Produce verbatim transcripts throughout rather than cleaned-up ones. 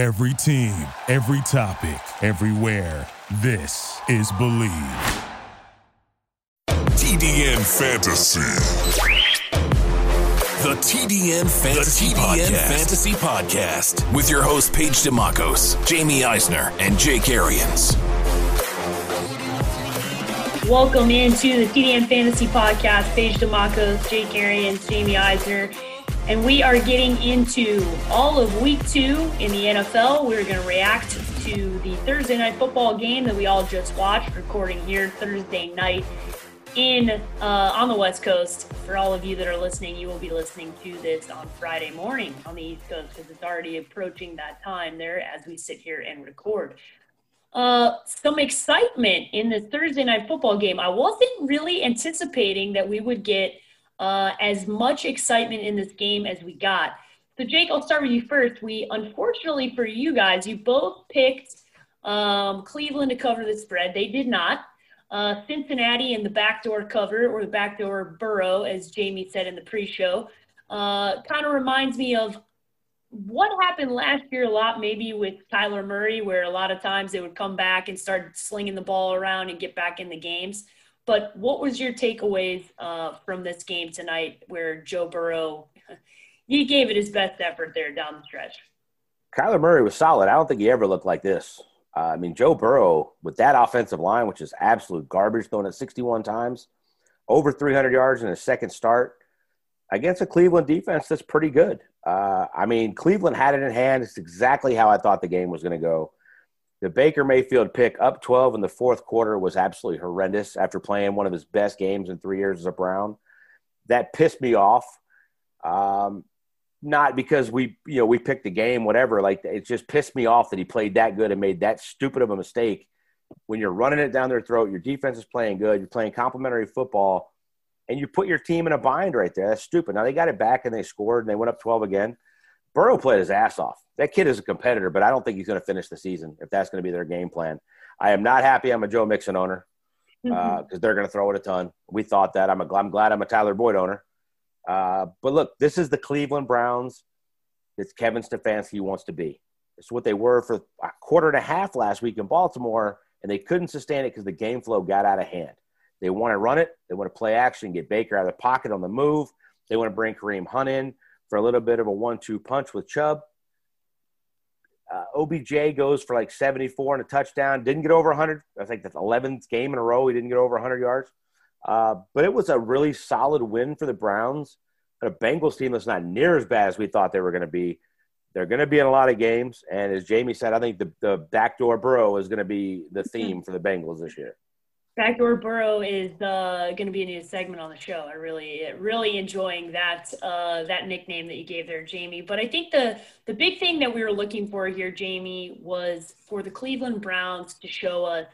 Every team, every topic, everywhere. This is Bleav. T D M Fantasy. The T D M Fantasy, the T D M Podcast. Fantasy Podcast with your hosts Paige DeMacos, Jamie Eisner, and Jake Arians. Welcome into the T D M Fantasy Podcast. Paige DeMacos, Jake Arians, Jamie Eisner. And we are getting into all of week two in the N F L. We're going to react to the Thursday night football game that we all just watched, recording here Thursday night in uh, on the West Coast. For all of you that are listening, you will be listening to this on Friday morning on the East Coast because it's already approaching that time there as we sit here and record. Uh, some excitement in the Thursday night football game. I wasn't really anticipating that we would get Uh, as much excitement in this game as we got. So, Jake, I'll start with you first. We, unfortunately for you guys, you both picked um, Cleveland to cover the spread. They did not. Uh, Cincinnati in the backdoor cover, or the backdoor Burrow, as Jamie said in the pre-show, uh, kind of reminds me of what happened last year a lot, maybe with Kyler Murray, where a lot of times they would come back and start slinging the ball around and get back in the games. But what was your takeaways uh, from this game tonight where Joe Burrow, he gave it his best effort there down the stretch? Kyler Murray was solid. I don't think he ever looked like this. Uh, I mean, Joe Burrow, with that offensive line, which is absolute garbage, throwing it sixty-one times, over three hundred yards in his second start, against a Cleveland defense that's pretty good. Uh, I mean, Cleveland had it in hand. It's exactly how I thought the game was going to go. The Baker Mayfield pick up twelve in the fourth quarter was absolutely horrendous after playing one of his best games in three years as a Brown. That pissed me off. Um, not because we, you know, we picked the game, whatever. Like, it just pissed me off that he played that good and made that stupid of a mistake. When you're running it down their throat, your defense is playing good, you're playing complimentary football, and you put your team in a bind right there. That's stupid. Now, they got it back and they scored and they went up twelve again. Burrow played his ass off. That kid is a competitor, but I don't think he's going to finish the season if that's going to be their game plan. I am not happy I'm a Joe Mixon owner because uh, they're going to throw it a ton. We thought that. I'm, a, I'm glad I'm a Tyler Boyd owner. Uh, but, look, this is the Cleveland Browns that Kevin Stefanski wants to be. It's what they were for a quarter and a half last week in Baltimore, and they couldn't sustain it because the game flow got out of hand. They want to run it. They want to play action, get Baker out of the pocket on the move. They want to bring Kareem Hunt in for a little bit of a one two punch with Chubb. Uh, O B J goes for like seventy-four and a touchdown. Didn't get over one hundred. I think that's the eleventh game in a row he didn't get over one hundred yards. Uh, but it was a really solid win for the Browns. But a Bengals team that's not near as bad as we thought they were going to be. They're going to be in a lot of games. And as Jamie said, I think the, the backdoor Burrow is going to be the theme for the Bengals this year. Backdoor Burrow is uh, going to be a new segment on the show. I really, really enjoying that uh, that nickname that you gave there, Jamie. But I think the the big thing that we were looking for here, Jamie, was for the Cleveland Browns to show us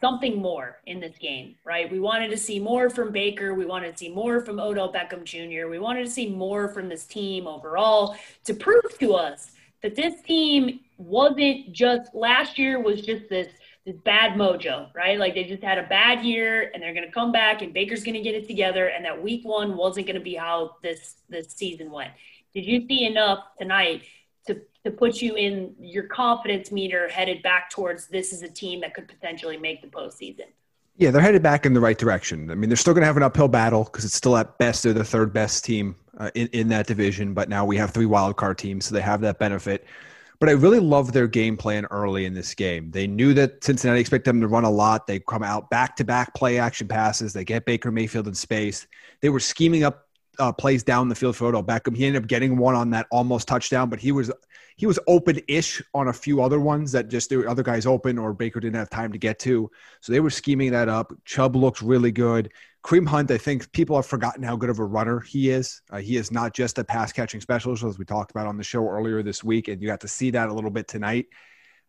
something more in this game, right? We wanted to see more from Baker. We wanted to see more from Odell Beckham Junior We wanted to see more from this team overall to prove to us that this team wasn't just – last year was just this – It's bad mojo, right? Like, they just had a bad year and they're going to come back and Baker's going to get it together. And that week one wasn't going to be how this, this season went. Did you see enough tonight to, to put you in your confidence meter headed back towards this is a team that could potentially make the postseason? Yeah, they're headed back in the right direction. I mean, they're still going to have an uphill battle because it's still at best they're the third best team uh, in, in that division. But now we have three wild card teams, so they have that benefit. But I really love their game plan early in this game. They knew that Cincinnati expected them to run a lot. They come out back-to-back play-action passes. They get Baker Mayfield in space. They were scheming up uh, plays down the field for Odell Beckham. He ended up getting one on that almost touchdown, but he was he was open-ish on a few other ones that just there were other guys open or Baker didn't have time to get to. So they were scheming that up. Chubb looks really good. Kareem Hunt, I think people have forgotten how good of a runner he is. Uh, he is not just a pass-catching specialist, as we talked about on the show earlier this week, and you got to see that a little bit tonight.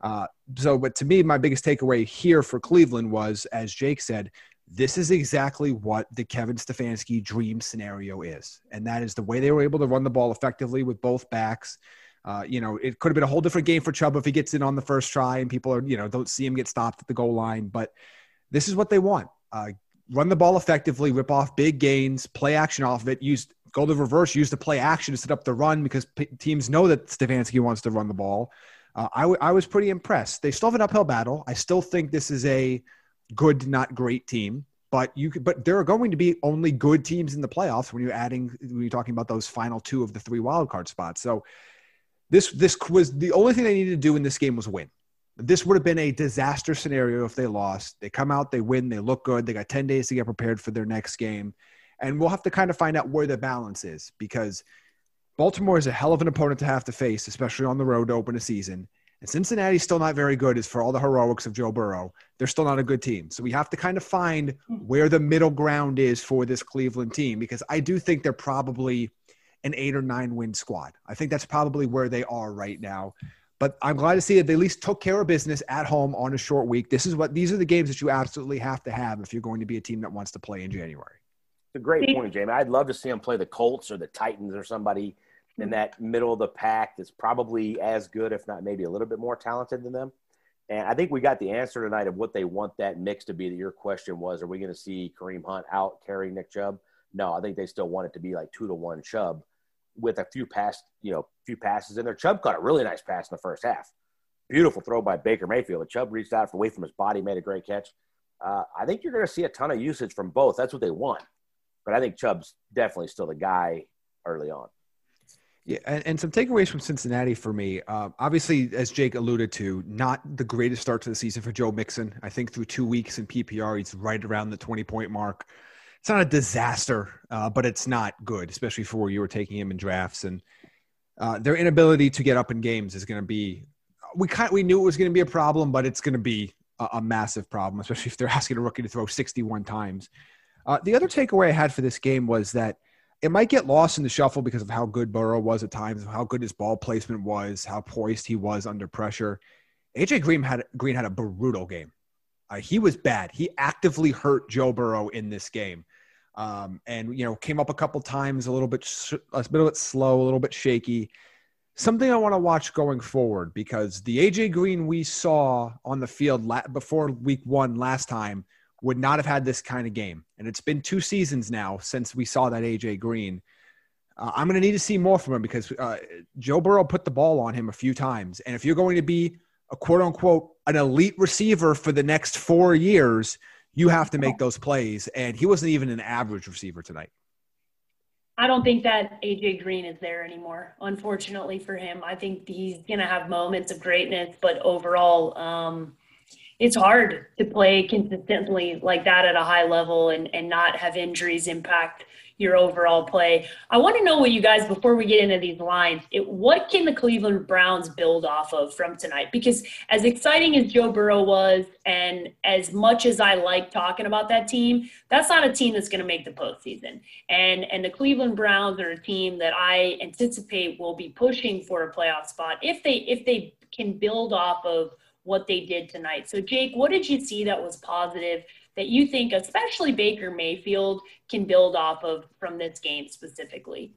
Uh, so, but to me, my biggest takeaway here for Cleveland was, as Jake said, this is exactly what the Kevin Stefanski dream scenario is, and that is the way they were able to run the ball effectively with both backs. Uh, you know, it could have been a whole different game for Chubb if he gets in on the first try and people are, you know, don't see him get stopped at the goal line, but this is what they want. Uh, Run the ball effectively, rip off big gains, play action off of it, use go the reverse, use the play action to set up the run because p- teams know that Stefanski wants to run the ball. Uh, I, w- I was pretty impressed. They still have an uphill battle. I still think this is a good, not great team. But you could, but there are going to be only good teams in the playoffs when you're adding, when you're talking about those final two of the three wildcard spots. So this this was the only thing they needed to do in this game was win. This would have been a disaster scenario if they lost. They come out, they win, they look good. They got ten days to get prepared for their next game. And we'll have to kind of find out where the balance is, because Baltimore is a hell of an opponent to have to face, especially on the road to open a season. And Cincinnati's still not very good, as for all the heroics of Joe Burrow. They're still not a good team. So we have to kind of find where the middle ground is for this Cleveland team, because I do think they're probably an eight or nine win squad. I think that's probably where they are right now. But I'm glad to see that they at least took care of business at home on a short week. This is what these are the games that you absolutely have to have if you're going to be a team that wants to play in January. It's a great point, Jamie. I'd love to see them play the Colts or the Titans or somebody in that middle of the pack that's probably as good, if not maybe a little bit more talented than them. And I think we got the answer tonight of what they want that mix to be. That your question was, are we going to see Kareem Hunt out carrying Nick Chubb? No, I think they still want it to be like two to one Chubb with a few pass, you know, few passes in there. Chubb caught a really nice pass in the first half. Beautiful throw by Baker Mayfield. Chubb reached out away from his body, made a great catch. Uh, I think you're going to see a ton of usage from both. That's what they want. But I think Chubb's definitely still the guy early on. Yeah, and, and some takeaways from Cincinnati for me. Uh, obviously, as Jake alluded to, not the greatest start to the season for Joe Mixon. I think through two weeks in P P R, he's right around the twenty-point mark. It's not a disaster, uh, but it's not good, especially for where you were taking him in drafts. And uh, their inability to get up in games is going to be – we kind we knew it was going to be a problem, but it's going to be a, a massive problem, especially if they're asking a rookie to throw sixty-one times. Uh, the other takeaway I had for this game was that it might get lost in the shuffle because of how good Burrow was at times, how good his ball placement was, how poised he was under pressure. A J Green had Green had a brutal game. Uh, he was bad. He actively hurt Joe Burrow in this game, um, and you know came up a couple times, a little bit sh- a little bit slow, a little bit shaky. Something I want to watch going forward, because the A J Green we saw on the field la- before Week One last time would not have had this kind of game. And it's been two seasons now since we saw that A J Green. Uh, I'm going to need to see more from him, because uh, Joe Burrow put the ball on him a few times. And if you're going to be a quote unquote, an elite receiver for the next four years, you have to make those plays. And he wasn't even an average receiver tonight. I don't think that A J Green is there anymore, unfortunately for him. I think he's going to have moments of greatness, but overall, um, it's hard to play consistently like that at a high level and, and not have injuries impact your overall play. I want to know what you guys, before we get into these lines, it, what can the Cleveland Browns build off of from tonight? Because as exciting as Joe Burrow was, and as much as I like talking about that team, that's not a team that's going to make the postseason. And, and the Cleveland Browns are a team that I anticipate will be pushing for a playoff spot if they if they can build off of what they did tonight. So Jake, what did you see that was positive that you think especially Baker Mayfield can build off of from this game specifically?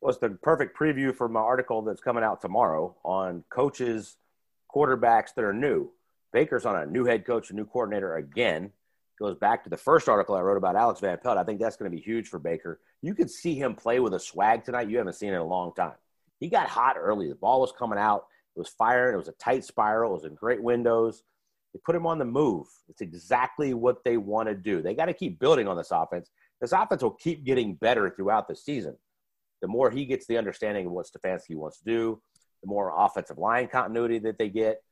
Well, it's the perfect preview for my article that's coming out tomorrow on coaches, quarterbacks that are new. Baker's on a new head coach, a new coordinator again. Goes back to the first article I wrote about Alex Van Pelt. I think that's going to be huge for Baker. You could see him play with a swag tonight you haven't seen in a long time. He got hot early. The ball was coming out. It was firing. It was a tight spiral. It was in great windows. They put him on the move. It's exactly what they want to do. They got to keep building on this offense. This offense will keep getting better throughout the season. The more he gets the understanding of what Stefanski wants to do, the more offensive line continuity that they get,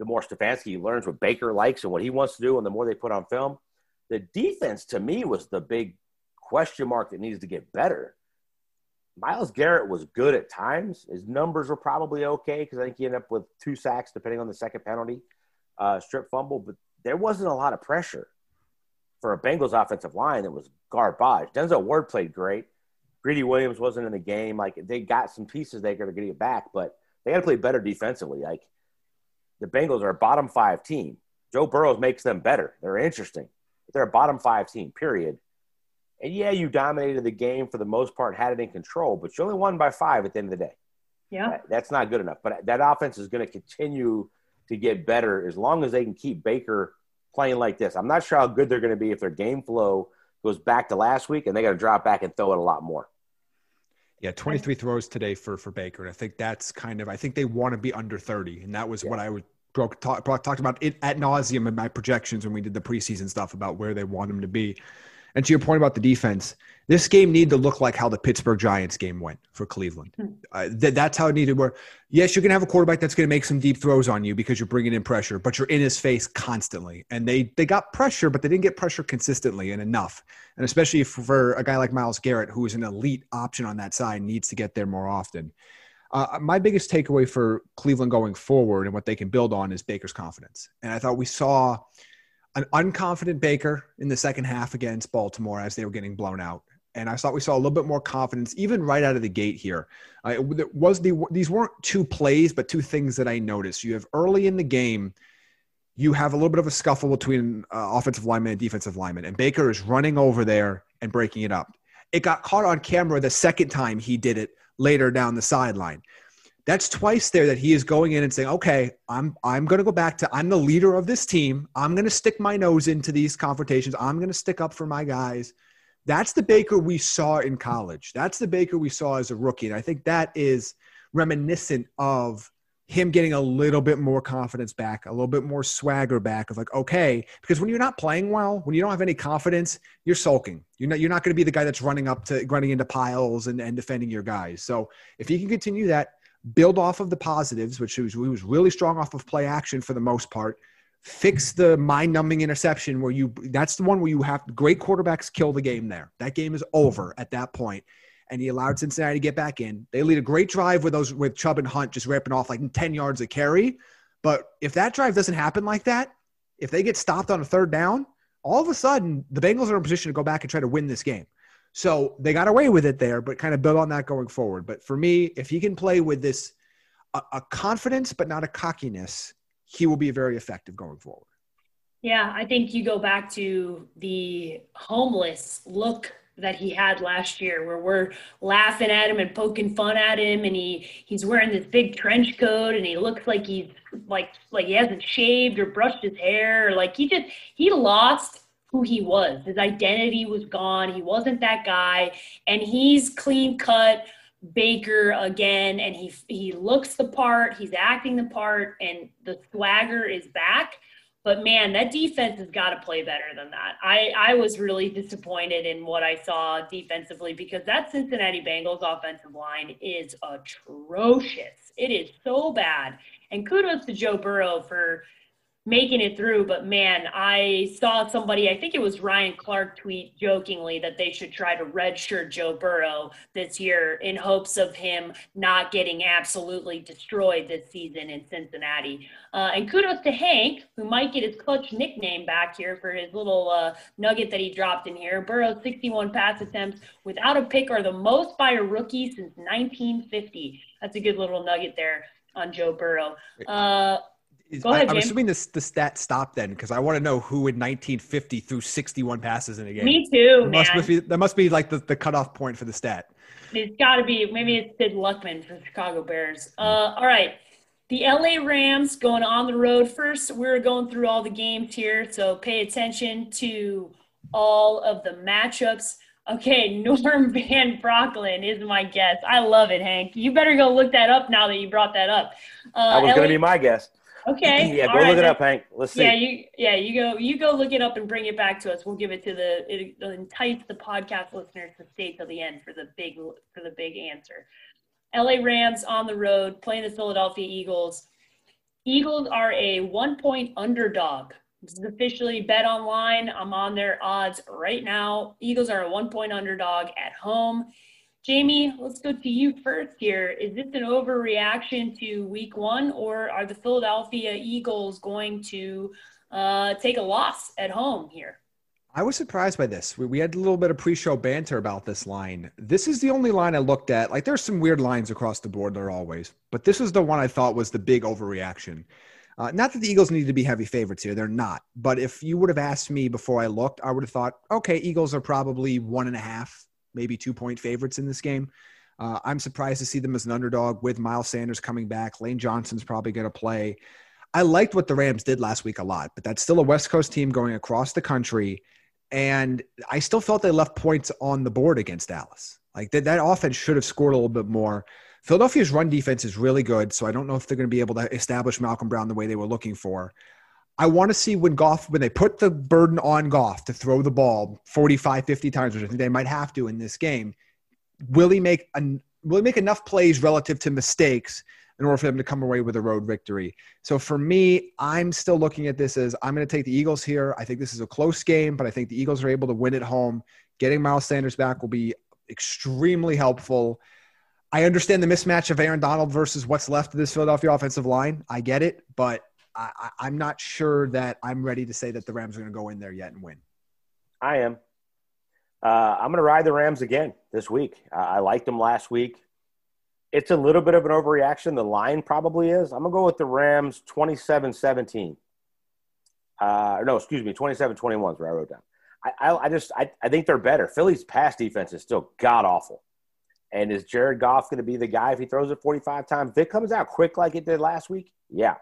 the more Stefanski learns what Baker likes and what he wants to do, and the more they put on film. The defense, to me, was the big question mark that needs to get better. Myles Garrett was good at times. His numbers were probably okay because I think he ended up with two sacks depending on the second penalty, uh, strip fumble. But there wasn't a lot of pressure for a Bengals offensive line that was garbage. Denzel Ward played great. Greedy Williams wasn't in the game. Like, they got some pieces they could get back, but they got to play better defensively. Like, the Bengals are a bottom five team. Joe Burrow makes them better. They're interesting. But they're a bottom five team, period. And, yeah, you dominated the game for the most part, had it in control, but you only won by five at the end of the day. Yeah. That's not good enough. But that offense is going to continue to get better as long as they can keep Baker playing like this. I'm not sure how good they're going to be if their game flow goes back to last week and they got to drop back and throw it a lot more. Yeah, twenty-three and, throws today for for Baker. And I think that's kind of – I think they want to be under thirty. And that was yeah. what I would talk, talk, talked about it ad nauseum in my projections when we did the preseason stuff about where they want them to be. And to your point about the defense, this game needed to look like how the Pittsburgh Giants game went for Cleveland. Hmm. Uh, th- that's how it needed to work. Yes, you're going to have a quarterback that's going to make some deep throws on you because you're bringing in pressure, but you're in his face constantly. And they they got pressure, but they didn't get pressure consistently and enough. And especially for a guy like Myles Garrett, who is an elite option on that side, needs to get there more often. Uh, my biggest takeaway for Cleveland going forward and what they can build on is Baker's confidence. And I thought we saw – an unconfident Baker in the second half against Baltimore as they were getting blown out. And I thought we saw a little bit more confidence, even right out of the gate here. Uh, it was the, these weren't two plays, but two things that I noticed. You have early in the game, you have a little bit of a scuffle between uh, offensive lineman and defensive lineman, and Baker is running over there and breaking it up. It got caught on camera the second time he did it later down the sideline. That's twice there that he is going in and saying, okay, I'm I'm going to go back to, I'm the leader of this team. I'm going to stick my nose into these confrontations. I'm going to stick up for my guys. That's the Baker we saw in college. That's the Baker we saw as a rookie. And I think that is reminiscent of him getting a little bit more confidence back, a little bit more swagger back of like, okay, because when you're not playing well, when you don't have any confidence, you're sulking. You're not, you're not going to be the guy that's running up to running into piles and, and defending your guys. So if he can continue that, build off of the positives, which was, was really strong off of play action for the most part, fix the mind-numbing interception where you – that's the one where you have – great quarterbacks kill the game there. That game is over at that point, and he allowed Cincinnati to get back in. They lead a great drive with those with Chubb and Hunt just ripping off like ten yards a carry. But if that drive doesn't happen like that, if they get stopped on a third down, all of a sudden the Bengals are in a position to go back and try to win this game. So they got away with it there, but kind of build on that going forward. But for me, if he can play with this, a, a confidence, but not a cockiness, he will be very effective going forward. Yeah, I think you go back to the homeless look that he had last year where we're laughing at him and poking fun at him. And he, he's wearing this big trench coat and he looks like he's like, like he hasn't shaved or brushed his hair. Like he just, he lost who he was. His identity was gone. He wasn't that guy. And he's clean cut Baker again. And he, he looks the part, he's acting the part, and the swagger is back. But man, that defense has got to play better than that. I, I was really disappointed in what I saw defensively because that Cincinnati Bengals offensive line is atrocious. It is so bad. And kudos to Joe Burrow for making it through, but man, I saw somebody, I think it was Ryan Clark, tweet jokingly that they should try to redshirt Joe Burrow this year in hopes of him not getting absolutely destroyed this season in Cincinnati. Uh, and kudos to Hank, who might get his clutch nickname back here for his little uh, nugget that he dropped in here. Burrow's sixty-one pass attempts without a pick are the most by a rookie since nineteen fifty. That's a good little nugget there on Joe Burrow. Uh, Is, Go ahead, I, I'm James. assuming this, the stat stopped then because I want to know who in nineteen fifty threw sixty-one passes in a game. Me too, that must, man. Must be, that must be like the, the cutoff point for the stat. It's got to be. Maybe it's Sid Luckman for the Chicago Bears. Uh, all right. The L A Rams going on the road. First, we're going through all the games here, so pay attention to all of the matchups. Okay, Norm Van Brocklin is my guess. I love it, Hank. You better go look that up now that you brought that up. Uh, that was going to be my guess. Okay. Yeah, go right. Look it up, Hank. Let's see. Yeah, you yeah, you go you go look it up and bring it back to us. We'll give it to the it, it'll entice the podcast listeners to stay till the end for the big for the big answer. L A Rams on the road playing the Philadelphia Eagles. Eagles are a one-point underdog. This is officially Bet Online. I'm on their odds right now. Eagles are a one-point underdog at home. Jamie, let's go to you first here. Is this an overreaction to week one, or are the Philadelphia Eagles going to uh, take a loss at home here? I was surprised by this. We, we had a little bit of pre-show banter about this line. This is the only line I looked at. Like, there's some weird lines across the board. There always. But this is the one I thought was the big overreaction. Uh, not that the Eagles need to be heavy favorites here. They're not. But if you would have asked me before I looked, I would have thought, okay, Eagles are probably one and a half, maybe two-point favorites in this game. Uh, I'm surprised to see them as an underdog with Miles Sanders coming back. Lane Johnson's probably going to play. I liked what the Rams did last week a lot, but that's still a West Coast team going across the country, and I still felt they left points on the board against Dallas. Like that, that offense should have scored a little bit more. Philadelphia's run defense is really good, so I don't know if they're going to be able to establish Malcolm Brown the way they were looking for. I want to see when Goff, when they put the burden on Goff to throw the ball forty-five, fifty times, which I think they might have to in this game, will he make an, will he make enough plays relative to mistakes in order for them to come away with a road victory? So for me, I'm still looking at this as I'm going to take the Eagles here. I think this is a close game, but I think the Eagles are able to win at home. Getting Miles Sanders back will be extremely helpful. I understand the mismatch of Aaron Donald versus what's left of this Philadelphia offensive line. I get it, but I, I'm not sure that I'm ready to say that the Rams are going to go in there yet and win. I am. Uh, I'm going to ride the Rams again this week. Uh, I liked them last week. It's a little bit of an overreaction. The line probably is. I'm going to go with the Rams twenty-seven seventeen. Uh, no, excuse me, twenty-seven twenty-one is what I wrote down. I, I, I just I, I think they're better. Philly's pass defense is still god-awful. And is Jared Goff going to be the guy if he throws it forty-five times? If it comes out quick like it did last week, yeah.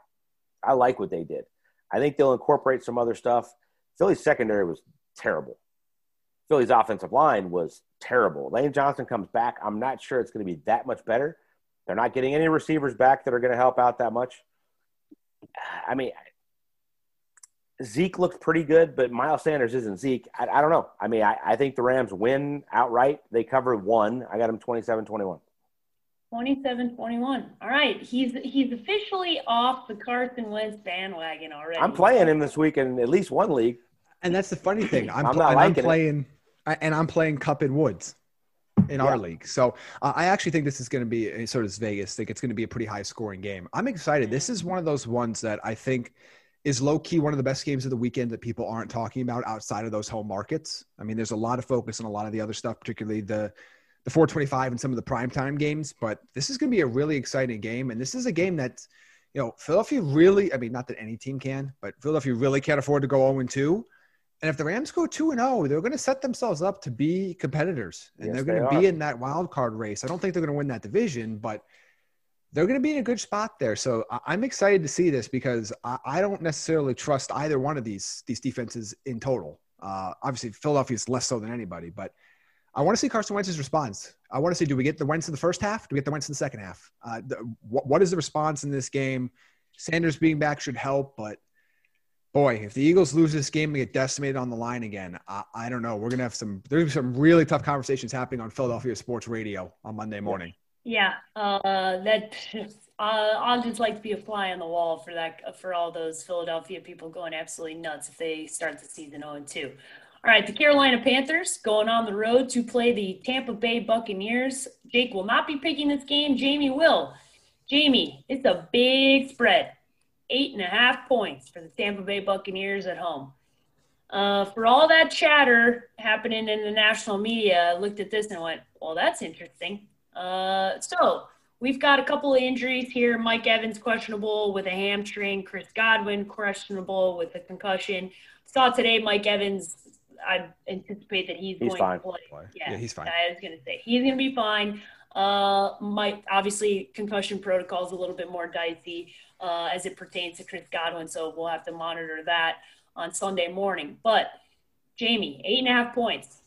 I like what they did. I think they'll incorporate some other stuff. Philly's secondary was terrible. Philly's offensive line was terrible. Lane Johnson comes back. I'm not sure it's going to be that much better. They're not getting any receivers back that are going to help out that much. I mean, Zeke looked pretty good, but Miles Sanders isn't Zeke. I, I don't know. I mean, I, I think the Rams win outright. They cover one. I got them twenty-seven twenty-one. twenty-seven twenty-one. All right. He's he's officially off the Carson Wentz bandwagon already. I'm playing him this week in at least one league. And that's the funny thing. I'm, I'm, not and I'm playing it. And I'm playing Kupp and Woods in yeah. our league. So uh, I actually think this is going to be, so does Vegas, I think it's going to be a pretty high scoring game. I'm excited. This is one of those ones that I think is low key one of the best games of the weekend that people aren't talking about outside of those home markets. I mean, there's a lot of focus on a lot of the other stuff, particularly the the four twenty-five and some of the primetime games, but this is going to be a really exciting game. And this is a game that, you know, Philadelphia really, I mean, not that any team can, but Philadelphia really can't afford to go oh and two. And if the Rams go two and oh, they're going to set themselves up to be competitors, and yes, they're going they to be in that wild card race. I don't think they're going to win that division, but they're going to be in a good spot there. So I'm excited to see this because I don't necessarily trust either one of these, these defenses in total. Uh, obviously Philadelphia is less so than anybody, but I want to see Carson Wentz's response. I want to see, do we get the Wentz in the first half? Do we get the Wentz in the second half? Uh, the, what, what is the response in this game? Sanders being back should help, but boy, if the Eagles lose this game and get decimated on the line again, I, I don't know. We're going to have some – there's some really tough conversations happening on Philadelphia sports radio on Monday morning. Yeah, uh, that uh, I'll just like to be a fly on the wall for that for all those Philadelphia people going absolutely nuts if they start the season oh and two. All right, the Carolina Panthers going on the road to play the Tampa Bay Buccaneers. Jake will not be picking this game. Jamie will. Jamie, it's a big spread. Eight and a half points for the Tampa Bay Buccaneers at home. Uh, for all that chatter happening in the national media, I looked at this and went, well, that's interesting. Uh, so we've got a couple of injuries here. Mike Evans questionable with a hamstring. Chris Godwin questionable with a concussion. Saw today Mike Evans – I anticipate that he's, he's going fine. to play. Yeah, yeah, he's fine. I was going to say he's going to be fine. Uh, my obviously concussion protocol is a little bit more dicey uh, as it pertains to Chris Godwin, so we'll have to monitor that on Sunday morning. But Jamie, eight and a half points.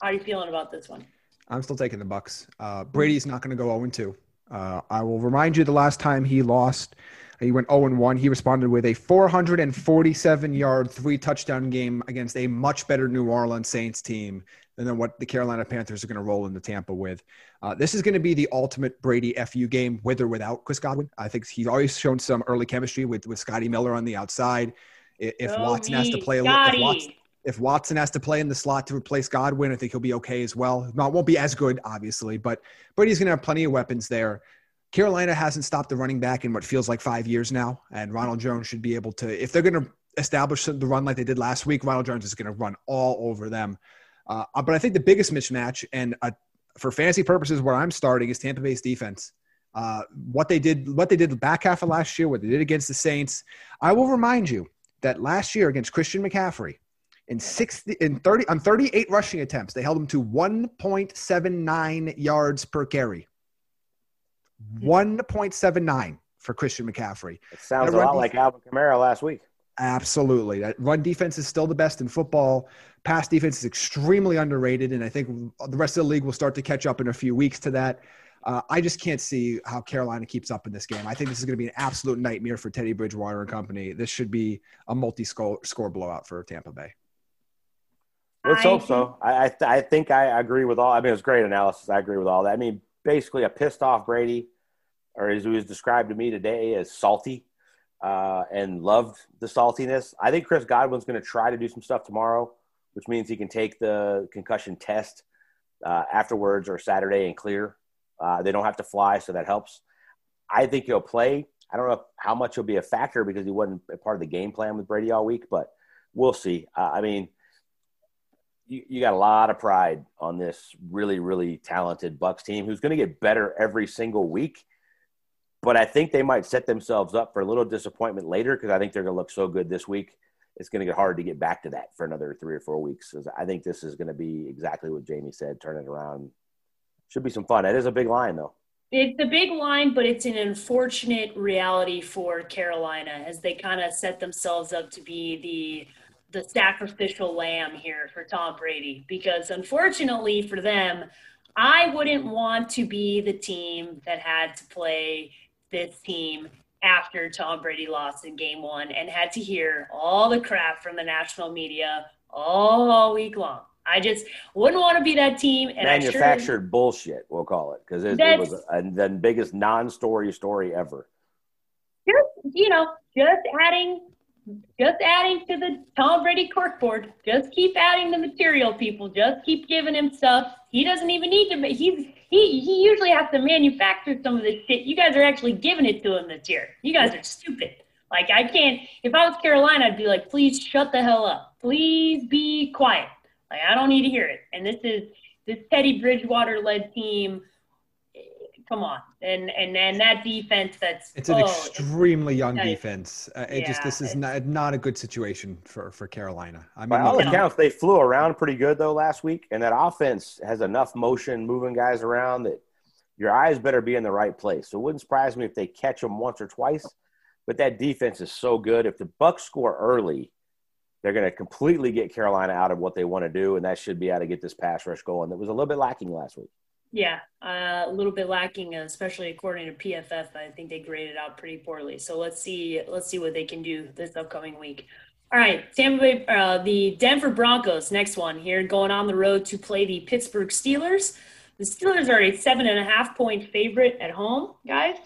How are you feeling about this one? I'm still taking the Bucs. Uh, Brady's not going to go oh and two. Uh, I will remind you the last time he lost. He went oh and one. He responded with a four hundred forty-seven-yard, three-touchdown game against a much better New Orleans Saints team than what the Carolina Panthers are going to roll into Tampa with. Uh, this is going to be the ultimate Brady F U game, with or without Chris Godwin. I think he's always shown some early chemistry with, with Scotty Miller on the outside. If oh, Watson me, has to play a little, if, Watson, if Watson has to play in the slot to replace Godwin, I think he'll be okay as well. Now, it won't be as good, obviously, but Brady's going to have plenty of weapons there. Carolina hasn't stopped the running back in what feels like five years now, and Ronald Jones should be able to – if they're going to establish the run like they did last week, Ronald Jones is going to run all over them. Uh, but I think the biggest mismatch, and uh, for fantasy purposes where I'm starting, is Tampa Bay's defense. Uh, what they did what they did the back half of last year, what they did against the Saints. I will remind you that last year against Christian McCaffrey, in sixty, in thirty, on thirty-eight rushing attempts, they held him to one point seven nine yards per carry. one point seven nine for Christian McCaffrey. It sounds a lot like Alvin Kamara last week. Absolutely. That run defense is still the best in football. Pass defense is extremely underrated, and I think the rest of the league will start to catch up in a few weeks to that. Uh, I just can't see how Carolina keeps up in this game. I think this is going to be an absolute nightmare for Teddy Bridgewater and company. This should be a multi-score score blowout for Tampa Bay. Let's hope so. I I, th- I think I agree with all – I mean, it was great analysis. I agree with all that. I mean, basically a pissed-off Brady, or as he was described to me today, as salty uh, and loved the saltiness. I think Chris Godwin's going to try to do some stuff tomorrow, which means he can take the concussion test uh, afterwards or Saturday and clear. Uh, they don't have to fly, so that helps. I think he'll play. I don't know if, how much he'll be a factor because he wasn't a part of the game plan with Brady all week, but we'll see. Uh, I mean – You, you got a lot of pride on this really, really talented Bucs team who's going to get better every single week. But I think they might set themselves up for a little disappointment later because I think they're going to look so good this week. It's going to get hard to get back to that for another three or four weeks. I think this is going to be exactly what Jamie said, turn it around. Should be some fun. That is a big line, though. It's a big line, but it's an unfortunate reality for Carolina as they kind of set themselves up to be the – the sacrificial lamb here for Tom Brady, because unfortunately for them, I wouldn't want to be the team that had to play this team after Tom Brady lost in game one and had to hear all the crap from the national media all, all week long. I just wouldn't want to be that team. And manufactured sure, bullshit, we'll call it, because it, it was a, the biggest non-story story ever. Just, you know, just adding – Just adding to the Tom Brady corkboard. Just keep adding the material, people. Just keep giving him stuff. He doesn't even need to. He's he he usually has to manufacture some of this shit. You guys are actually giving it to him this year. You guys are stupid. Like I can't. If I was Carolina, I'd be like, please shut the hell up. Please be quiet. Like I don't need to hear it. And this is this Teddy Bridgewater-led team. Come on, and and and that defense. That's it's an oh, extremely it's, young that, defense. Uh, it yeah, just this is not not a good situation for, for Carolina. I mean, by all accounts, they flew around pretty good though last week, and that offense has enough motion moving guys around that your eyes better be in the right place. So it wouldn't surprise me if they catch them once or twice. But that defense is so good. If the Bucs score early, they're going to completely get Carolina out of what they want to do, and that should be how to get this pass rush going. That was a little bit lacking last week. Yeah, uh, a little bit lacking, especially according to P F F. I think they graded out pretty poorly. So let's see, let's see what they can do this upcoming week. All right, Tampa Bay, uh, the Denver Broncos, next one here, going on the road to play the Pittsburgh Steelers. The Steelers are a seven and a half point favorite at home, guys.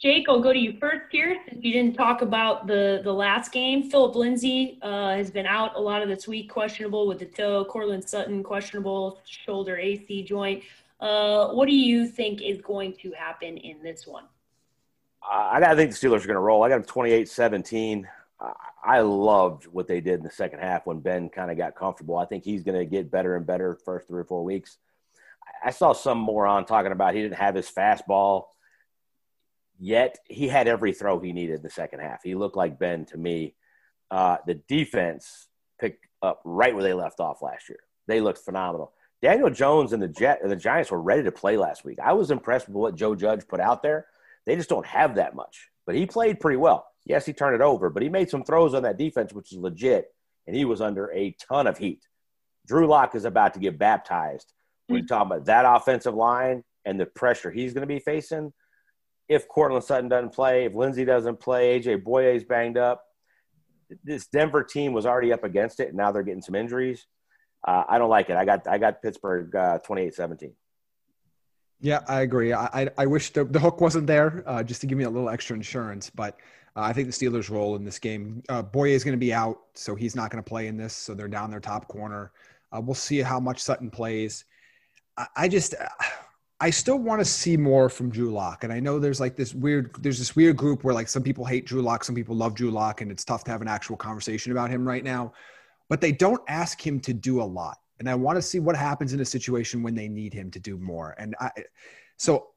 Jake, I'll go to you first here. Since you didn't talk about the the last game, Philip Lindsay uh, has been out a lot of this week, questionable with the toe. Cortland Sutton, questionable shoulder A C joint. Uh, what do you think is going to happen in this one? Uh, I think the Steelers are going to roll. I got them twenty-eight seventeen. Uh, I loved what they did in the second half when Ben kind of got comfortable. I think he's going to get better and better first three or four weeks. I saw some moron talking about he didn't have his fastball yet. He had every throw he needed in the second half. He looked like Ben to me. Uh, the defense picked up right where they left off last year. They looked phenomenal. Daniel Jones and the Jet, the Giants were ready to play last week. I was impressed with what Joe Judge put out there. They just don't have that much. But he played pretty well. Yes, he turned it over, but he made some throws on that defense, which is legit, and he was under a ton of heat. Drew Locke is about to get baptized. We're talking about that offensive line and the pressure he's going to be facing. If Cortland Sutton doesn't play, if Lindsey doesn't play, A J Boye's banged up. This Denver team was already up against it, and now they're getting some injuries. Uh, I don't like it. I got I got Pittsburgh uh, twenty-eight seventeen. Yeah, I agree. I I, I wish the, the hook wasn't there uh, just to give me a little extra insurance, but uh, I think the Steelers roll in this game. Uh, Boye is going to be out, so he's not going to play in this, so they're down their top corner. Uh, we'll see how much Sutton plays. I, I just uh, I still want to see more from Drew Locke, and I know there's like this weird there's this weird group where like some people hate Drew Locke, some people love Drew Locke, and it's tough to have an actual conversation about him right now. But they don't ask him to do a lot. And I want to see what happens in a situation when they need him to do more. And I, so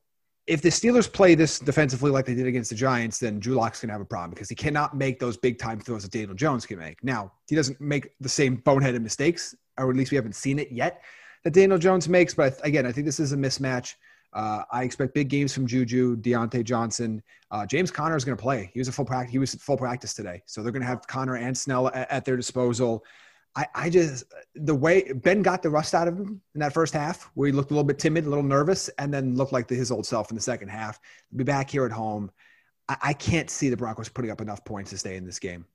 if the Steelers play this defensively like they did against the Giants, then Drew Locke's going to have a problem because he cannot make those big-time throws that Daniel Jones can make. Now, he doesn't make the same boneheaded mistakes, or at least we haven't seen it yet, that Daniel Jones makes. But again, I think this is a mismatch. Uh, I expect big games from Juju, Deontay Johnson. Uh, James Conner is going to play. He was a full practice. He was full practice today, so they're going to have Conner and Snell at, at their disposal. I, I just the way Ben got the rust out of him in that first half, where he looked a little bit timid, a little nervous, and then looked like the, his old self in the second half. Be back here at home. I, I can't see the Broncos putting up enough points to stay in this game.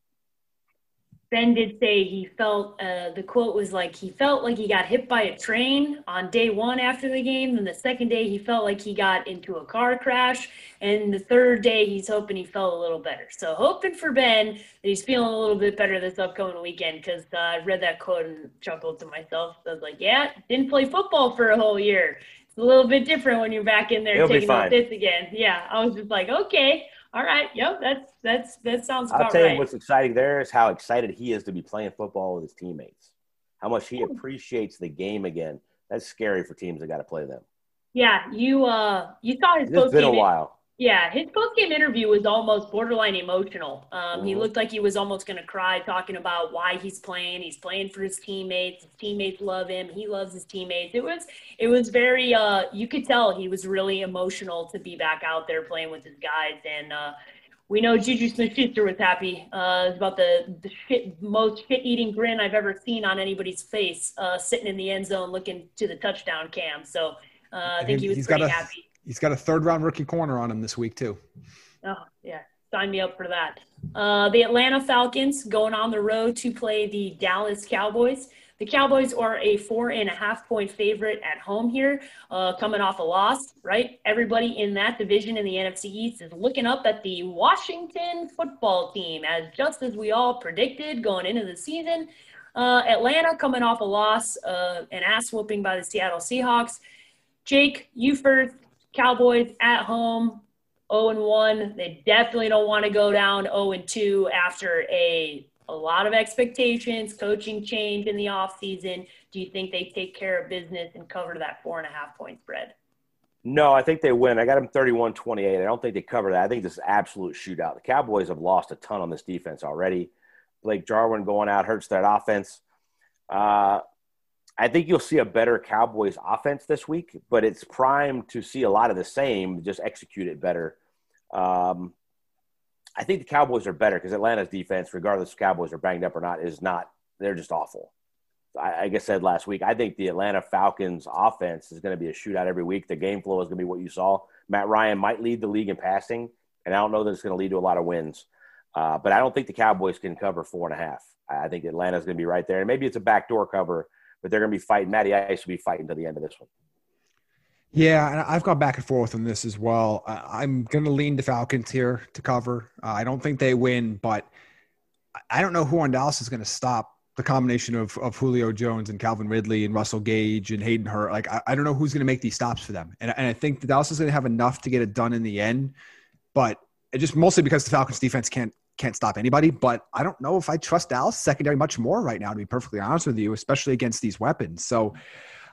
Ben did say he felt, uh, the quote was like, he felt like he got hit by a train on day one after the game. And the second day he felt like he got into a car crash. And the third day he's hoping he felt a little better. So hoping for Ben that he's feeling a little bit better this upcoming weekend, because uh, I read that quote and chuckled to myself. So I was like, yeah, didn't play football for a whole year. It's a little bit different when you're back in there It'll taking the fifth again. Yeah, I was just like, okay. All right. Yep. That's, that's, that sounds about right. I'll tell you right. What's exciting there is how excited he is to be playing football with his teammates, how much he appreciates the game again. That's scary for teams that got to play them. Yeah. You, uh, you saw his post game. It's been a while. Yeah. His post game interview was almost borderline emotional. Um, mm-hmm. He looked like he was almost going to cry talking about why he's playing. He's playing for his teammates. His teammates love him. He loves his teammates. It was, it was very, uh, you could tell he was really emotional to be back out there playing with his guys. And, uh, we know Juju Smith-Schuster was happy. Uh, it was about the, the shit, most shit-eating grin I've ever seen on anybody's face, uh, sitting in the end zone looking to the touchdown cam. So, uh, I, I think he was pretty a- happy. He's got a third-round rookie corner on him this week, too. Oh, yeah. Sign me up for that. Uh, the Atlanta Falcons going on the road to play the Dallas Cowboys. The Cowboys are a four and a half point favorite at home here, uh, coming off a loss, right? Everybody in that division in the N F C East is looking up at the Washington football team, as just as we all predicted going into the season. Uh, Atlanta coming off a loss, uh, an ass-whooping by the Seattle Seahawks. Jake, you first. Cowboys at home, oh and one. They definitely don't want to go down oh and two after a a lot of expectations, coaching change in the offseason. Do you think they take care of business and cover that four and a half point spread? No, I think they win. I got them thirty-one twenty-eight. I don't think they cover that. I think this is absolute shootout. The Cowboys have lost a ton on this defense already. Blake Jarwin going out hurts that offense. Uh I think you'll see a better Cowboys offense this week, but it's primed to see a lot of the same, just execute it better. Um, I think the Cowboys are better because Atlanta's defense, regardless if Cowboys are banged up or not, is not – they're just awful. I, like I said last week, I think the Atlanta Falcons offense is going to be a shootout every week. The game flow is going to be what you saw. Matt Ryan might lead the league in passing, and I don't know that it's going to lead to a lot of wins. Uh, but I don't think the Cowboys can cover four and a half. I think Atlanta's going to be right there. And maybe it's a backdoor cover – but they're going to be fighting. Matty Ice will be fighting to the end of this one. Yeah, and I've gone back and forth on this as well. I'm going to lean the Falcons here to cover. Uh, I don't think they win, but I don't know who on Dallas is going to stop the combination of, of Julio Jones and Calvin Ridley and Russell Gage and Hayden Hurst. Like, I, I don't know who's going to make these stops for them. And, and I think that Dallas is going to have enough to get it done in the end, but just mostly because the Falcons defense can't, can't stop anybody, but I don't know if I trust Dallas secondary much more right now, to be perfectly honest with you, especially against these weapons. So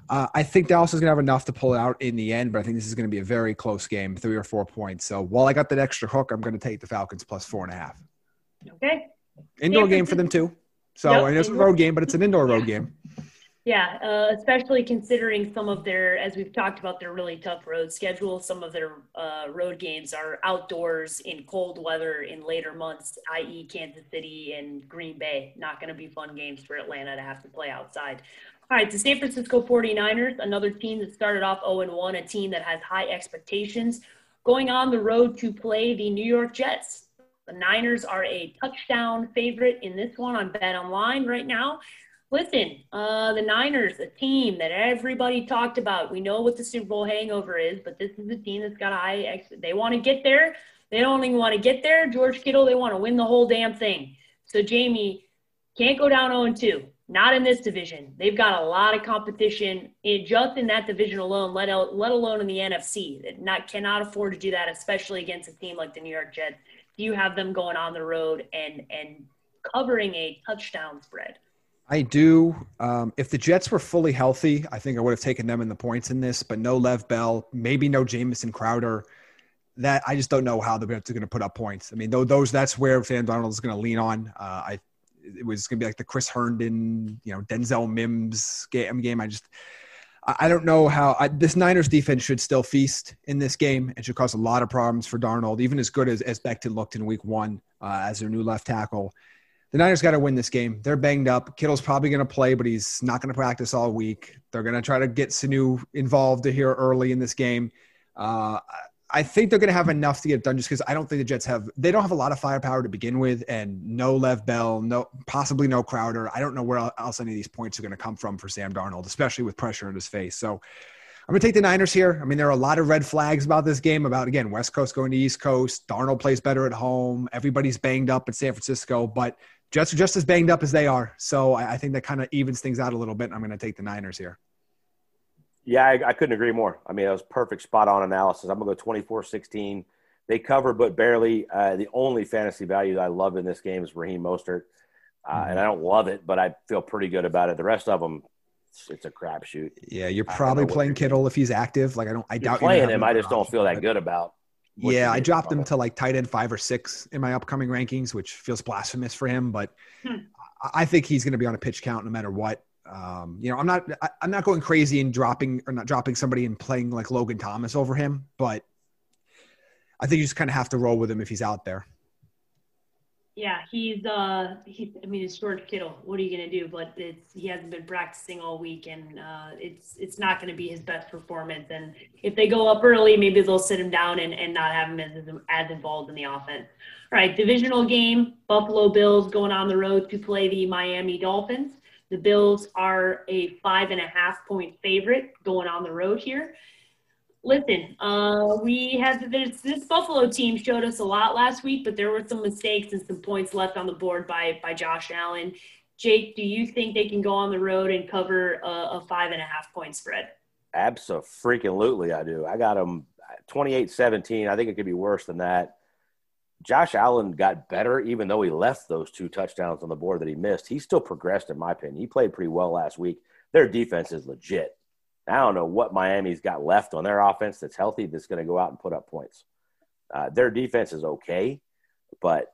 uh, I think Dallas is going to have enough to pull it out in the end, but I think this is going to be a very close game, three or four points. So while I got that extra hook, I'm going to take the Falcons plus four and a half. Okay. Indoor game for them too. So yep. I know it's a road game, but it's an indoor road game. Yeah, uh, especially considering some of their, as we've talked about, their really tough road schedule. Some of their uh, road games are outdoors in cold weather in later months, that is. Kansas City and Green Bay. Not going to be fun games for Atlanta to have to play outside. All right, the San Francisco forty-niners, another team that started off oh and one, a team that has high expectations, going on the road to play the New York Jets. The Niners are a touchdown favorite in this one on BetOnline right now. Listen, uh, the Niners, a team that everybody talked about. We know what the Super Bowl hangover is, but this is a team that's got a high ex- – they want to get there. They don't even want to get there. George Kittle, they want to win the whole damn thing. So, Jamie, can't go down oh and two, not in this division. They've got a lot of competition in, just in that division alone, let, out, let alone in the N F C. They not, cannot afford to do that, especially against a team like the New York Jets. Do you have them going on the road and, and covering a touchdown spread? I do. Um, if the Jets were fully healthy, I think I would have taken them in the points in this, but no Lev Bell, maybe no Jamison Crowder. That I just don't know how the Jets are going to put up points. I mean, those that's where Sam Darnold is going to lean on. Uh, I it was going to be like the Chris Herndon, you know, Denzel Mims game. game. I just I don't know how I, this Niners defense should still feast in this game. It should cause a lot of problems for Darnold, even as good as, as Becton looked in week one uh, as their new left tackle. The Niners got to win this game. They're banged up. Kittle's probably going to play, but he's not going to practice all week. They're going to try to get Sanu involved here early in this game. Uh, I think they're going to have enough to get it done just because I don't think the Jets have – they don't have a lot of firepower to begin with, and no Lev Bell, no possibly no Crowder. I don't know where else any of these points are going to come from for Sam Darnold, especially with pressure in his face. So I'm going to take the Niners here. I mean, there are a lot of red flags about this game about, again, West Coast going to East Coast. Darnold plays better at home. Everybody's banged up in San Francisco, but Jets are just as banged up as they are. So I think that kind of evens things out a little bit, and I'm going to take the Niners here. Yeah, I, I couldn't agree more. I mean, that was perfect spot-on analysis. I'm going to go twenty-four sixteen. They cover but barely. Uh, the only fantasy value that I love in this game is Raheem Mostert, uh, mm-hmm. and I don't love it, but I feel pretty good about it. The rest of them, it's, it's a crapshoot. Yeah, you're probably playing Kittle if he's active. Like I don't, I doubt playing him. I just don't feel that good about. Yeah, I dropped him to like tight end five or six in my upcoming rankings, which feels blasphemous for him, but hmm. I think he's going to be on a pitch count no matter what. Um, you know, I'm not, I, I'm not going crazy and dropping or not dropping somebody and playing like Logan Thomas over him, but I think you just kind of have to roll with him if he's out there. Yeah. He's, uh, he, I mean, it's George Kittle. What are you going to do? But it's, he hasn't been practicing all week and, uh, it's, it's not going to be his best performance. And if they go up early, maybe they'll sit him down and, and not have him as, as involved in the offense. All right. Divisional game, Buffalo Bills going on the road to play the Miami Dolphins. The Bills are a five-and-a-half-point favorite going on the road here. Listen, uh, we had this, this Buffalo team showed us a lot last week, but there were some mistakes and some points left on the board by by Josh Allen. Jake, do you think they can go on the road and cover a, a five-and-a-half-point spread? Abso-freaking-lutely I do. I got them twenty-eight seventeen. I think it could be worse than that. Josh Allen got better, even though he left those two touchdowns on the board that he missed. He still progressed, in my opinion. He played pretty well last week. Their defense is legit. I don't know what Miami's got left on their offense that's healthy that's going to go out and put up points. Uh, their defense is okay, but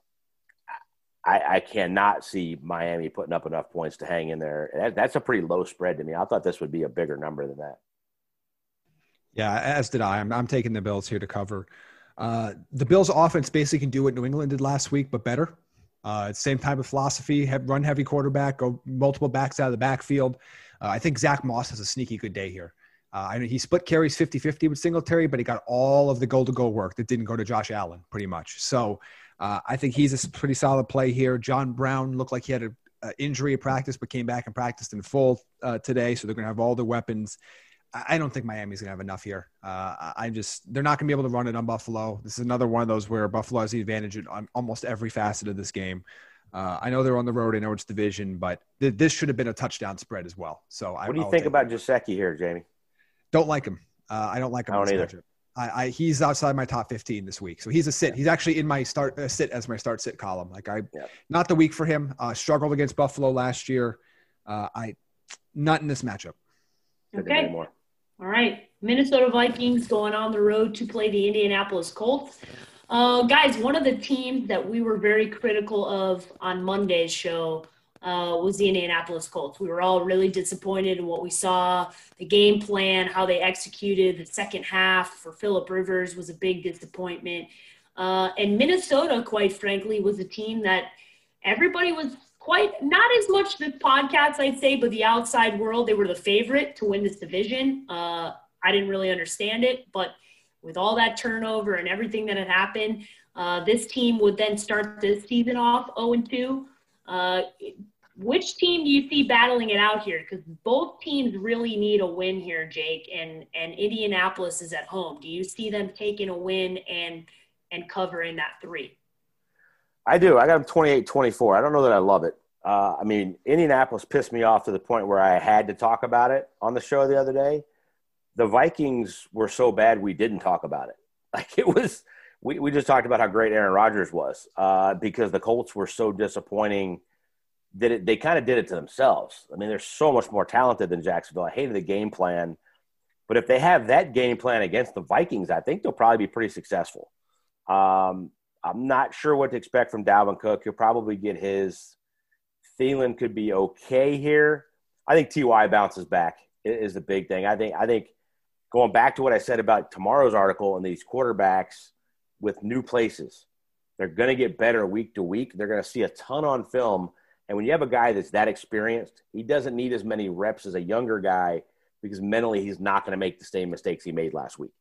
I, I cannot see Miami putting up enough points to hang in there. That, that's a pretty low spread to me. I thought this would be a bigger number than that. Yeah, as did I. I'm, I'm taking the Bills here to cover. Uh, the Bills offense basically can do what New England did last week, but better. Uh, same type of philosophy, have run heavy quarterback, go multiple backs out of the backfield. Uh, I think Zach Moss has a sneaky good day here. Uh, I know he split carries fifty-fifty with Singletary, but he got all of the goal-to-goal work that didn't go to Josh Allen pretty much. So uh, I think he's a pretty solid play here. John Brown looked like he had an injury at practice, but came back and practiced in full uh, today. So they're going to have all the weapons. I don't think Miami's going to have enough here. Uh, I'm just, they're not going to be able to run it on Buffalo. This is another one of those where Buffalo has the advantage on almost every facet of this game. Uh, I know they're on the road. I know it's division, but th- this should have been a touchdown spread as well. So what I, do you I'll think about Gesicki here, Jamie? Don't like him. Uh, I don't like him. I don't either. I, I, he's outside my top fifteen this week. So he's a sit. He's actually in my start uh, sit as my start sit column. Like I, yeah. Not the week for him. Uh, struggled against Buffalo last year. Uh, I, not in this matchup. Okay. All right, Minnesota Vikings going on the road to play the Indianapolis Colts. Uh, guys, one of the teams that we were very critical of on Monday's show uh, was the Indianapolis Colts. We were all really disappointed in what we saw. The game plan, how they executed the second half for Phillip Rivers was a big disappointment. Uh, and Minnesota, quite frankly, was a team that everybody was quite, not as much the podcasts, I'd say, but the outside world, they were the favorite to win this division. Uh, I didn't really understand it, but with all that turnover and everything that had happened, uh, this team would then start this season off oh and two. Uh, which team do you see battling it out here? Because both teams really need a win here, Jake, and, and Indianapolis is at home. Do you see them taking a win and, and covering that three? I do. I got them twenty-eight twenty-four. I don't know that I love it. Uh, I mean, Indianapolis pissed me off to the point where I had to talk about it on the show the other day. The Vikings were so bad we didn't talk about it. Like it was we, – we just talked about how great Aaron Rodgers was uh, because the Colts were so disappointing that it, they kind of did it to themselves. I mean, they're so much more talented than Jacksonville. I hated the game plan. But if they have that game plan against the Vikings, I think they'll probably be pretty successful. Um I'm not sure what to expect from Dalvin Cook. He'll probably get his. Thielen could be okay here. I think T Y bounces back is the big thing. I think, I think going back to what I said about tomorrow's article and these quarterbacks with new places, they're going to get better week to week. They're going to see a ton on film. And when you have a guy that's that experienced, he doesn't need as many reps as a younger guy because mentally he's not going to make the same mistakes he made last week.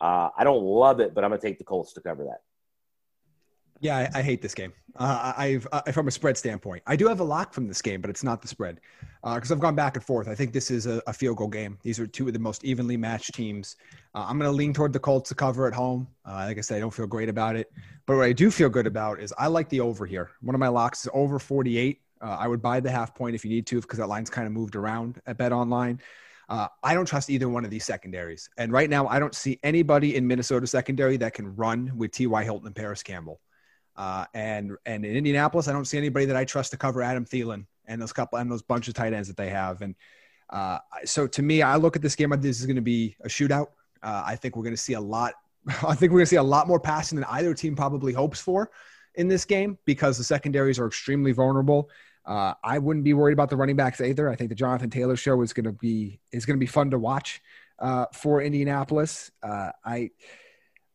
Uh, I don't love it, but I'm going to take the Colts to cover that. Yeah, I, I hate this game. Uh, I've uh, from a spread standpoint, I do have a lock from this game, but it's not the spread because uh, I've gone back and forth. I think this is a, a field goal game. These are two of the most evenly matched teams. Uh, I'm going to lean toward the Colts to cover at home. Uh, like I said, I don't feel great about it, but what I do feel good about is I like the over here. One of my locks is over forty-eight. Uh, I would buy the half point if you need to, because that line's kind of moved around at BetOnline. Uh, I don't trust either one of these secondaries. And right now I don't see anybody in Minnesota secondary that can run with T Y Hilton and Paris Campbell. Uh, and, and in Indianapolis, I don't see anybody that I trust to cover Adam Thielen and those couple and those bunch of tight ends that they have. And uh, so to me, I look at this game, I think this is going to be a shootout. Uh, I think we're going to see a lot. I think we're going to see a lot more passing than either team probably hopes for in this game because the secondaries are extremely vulnerable. Uh, I wouldn't be worried about the running backs either. I think the Jonathan Taylor show is going to be, is going to be fun to watch uh, for Indianapolis. Uh, I,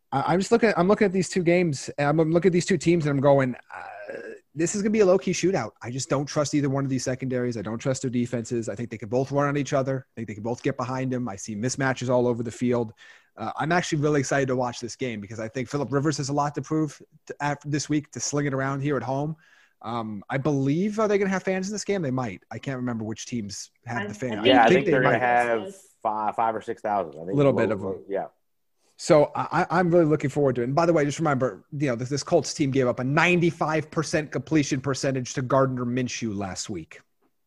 I'm just looking at, I'm looking at these two games and I'm looking at these two teams and I'm going, uh, this is going to be a low key shootout. I just don't trust either one of these secondaries. I don't trust their defenses. I think they can both run on each other. I think they can both get behind them. I see mismatches all over the field. Uh, I'm actually really excited to watch this game because I think Phillip Rivers has a lot to prove to, after this week to sling it around here at home. Um, I Bleav, are they going to have fans in this game? They might. I can't remember which teams have the fans. Yeah, I think, I think they're they going to have five, five or six thousand. I think a little bit of a, yeah. So I, I'm really looking forward to it. And by the way, just remember, you know, this, this Colts team gave up a ninety-five percent completion percentage to Gardner Minshew last week.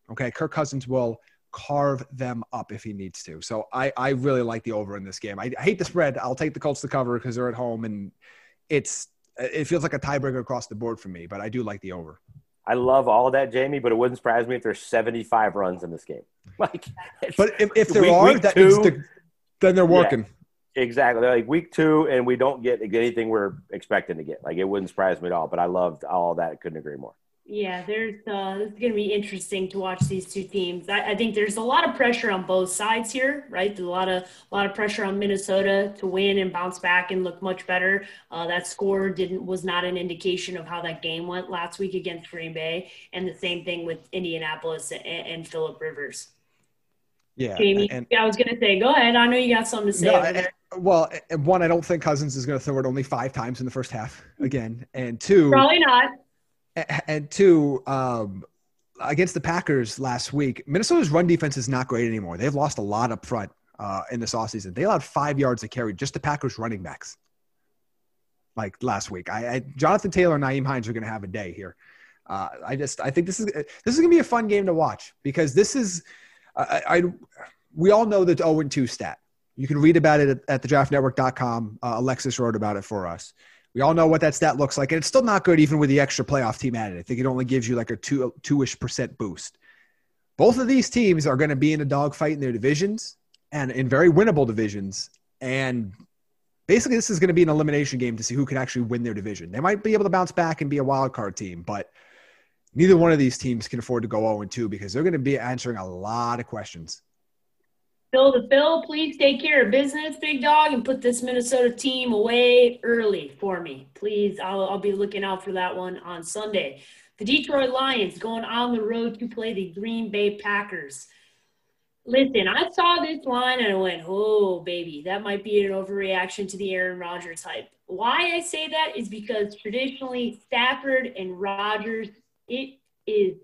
Okay, Kirk Cousins will carve them up if he needs to. So I, I really like the over in this game. I, I hate the spread. I'll take the Colts to cover because they're at home, and it's it feels like a tiebreaker across the board for me. But I do like the over. I love all of that, Jamie, but it wouldn't surprise me if there's seventy-five runs in this game. Like, but if, if there week, are, week that two, means the, then they're working. Yeah. Exactly. They're like week two, and we don't get anything we're expecting to get. Like, it wouldn't surprise me at all, but I loved all that. I couldn't agree more. Yeah, there's uh, it's going to be interesting to watch these two teams. I, I think there's a lot of pressure on both sides here, right? There's a lot of a lot of pressure on Minnesota to win and bounce back and look much better. Uh, that score didn't was not an indication of how that game went last week against Green Bay, and the same thing with Indianapolis and, and Phillip Rivers. Yeah, Jamie, and, I was going to say, go ahead. I know you got something to say. No, over there. Well, one, I don't think Cousins is going to throw it only five times in the first half again. And two, probably not. And two, um, against the Packers last week, Minnesota's run defense is not great anymore. They've lost a lot up front uh, in this offseason. They allowed five yards to carry just the Packers running backs like last week. I, I Jonathan Taylor and Nyheim Hines are going to have a day here. Uh, I just, I think this is, this is going to be a fun game to watch because this is, I, I we all know the oh and two stat. You can read about it at the draft network dot com. Uh, Alexis wrote about it for us. We all know what that stat looks like, and it's still not good even with the extra playoff team added. I think it only gives you like a two, two-ish percent boost. Both of these teams are going to be in a dogfight in their divisions and in very winnable divisions, and basically this is going to be an elimination game to see who can actually win their division. They might be able to bounce back and be a wild card team, but neither one of these teams can afford to go oh and two because they're going to be answering a lot of questions. Bill to Bill, please take care of business, big dog, and put this Minnesota team away early for me. Please, I'll, I'll be looking out for that one on Sunday. The Detroit Lions going on the road to play the Green Bay Packers. Listen, I saw this line and I went, oh, baby, that might be an overreaction to the Aaron Rodgers hype. Why I say that is because traditionally Stafford and Rodgers, it is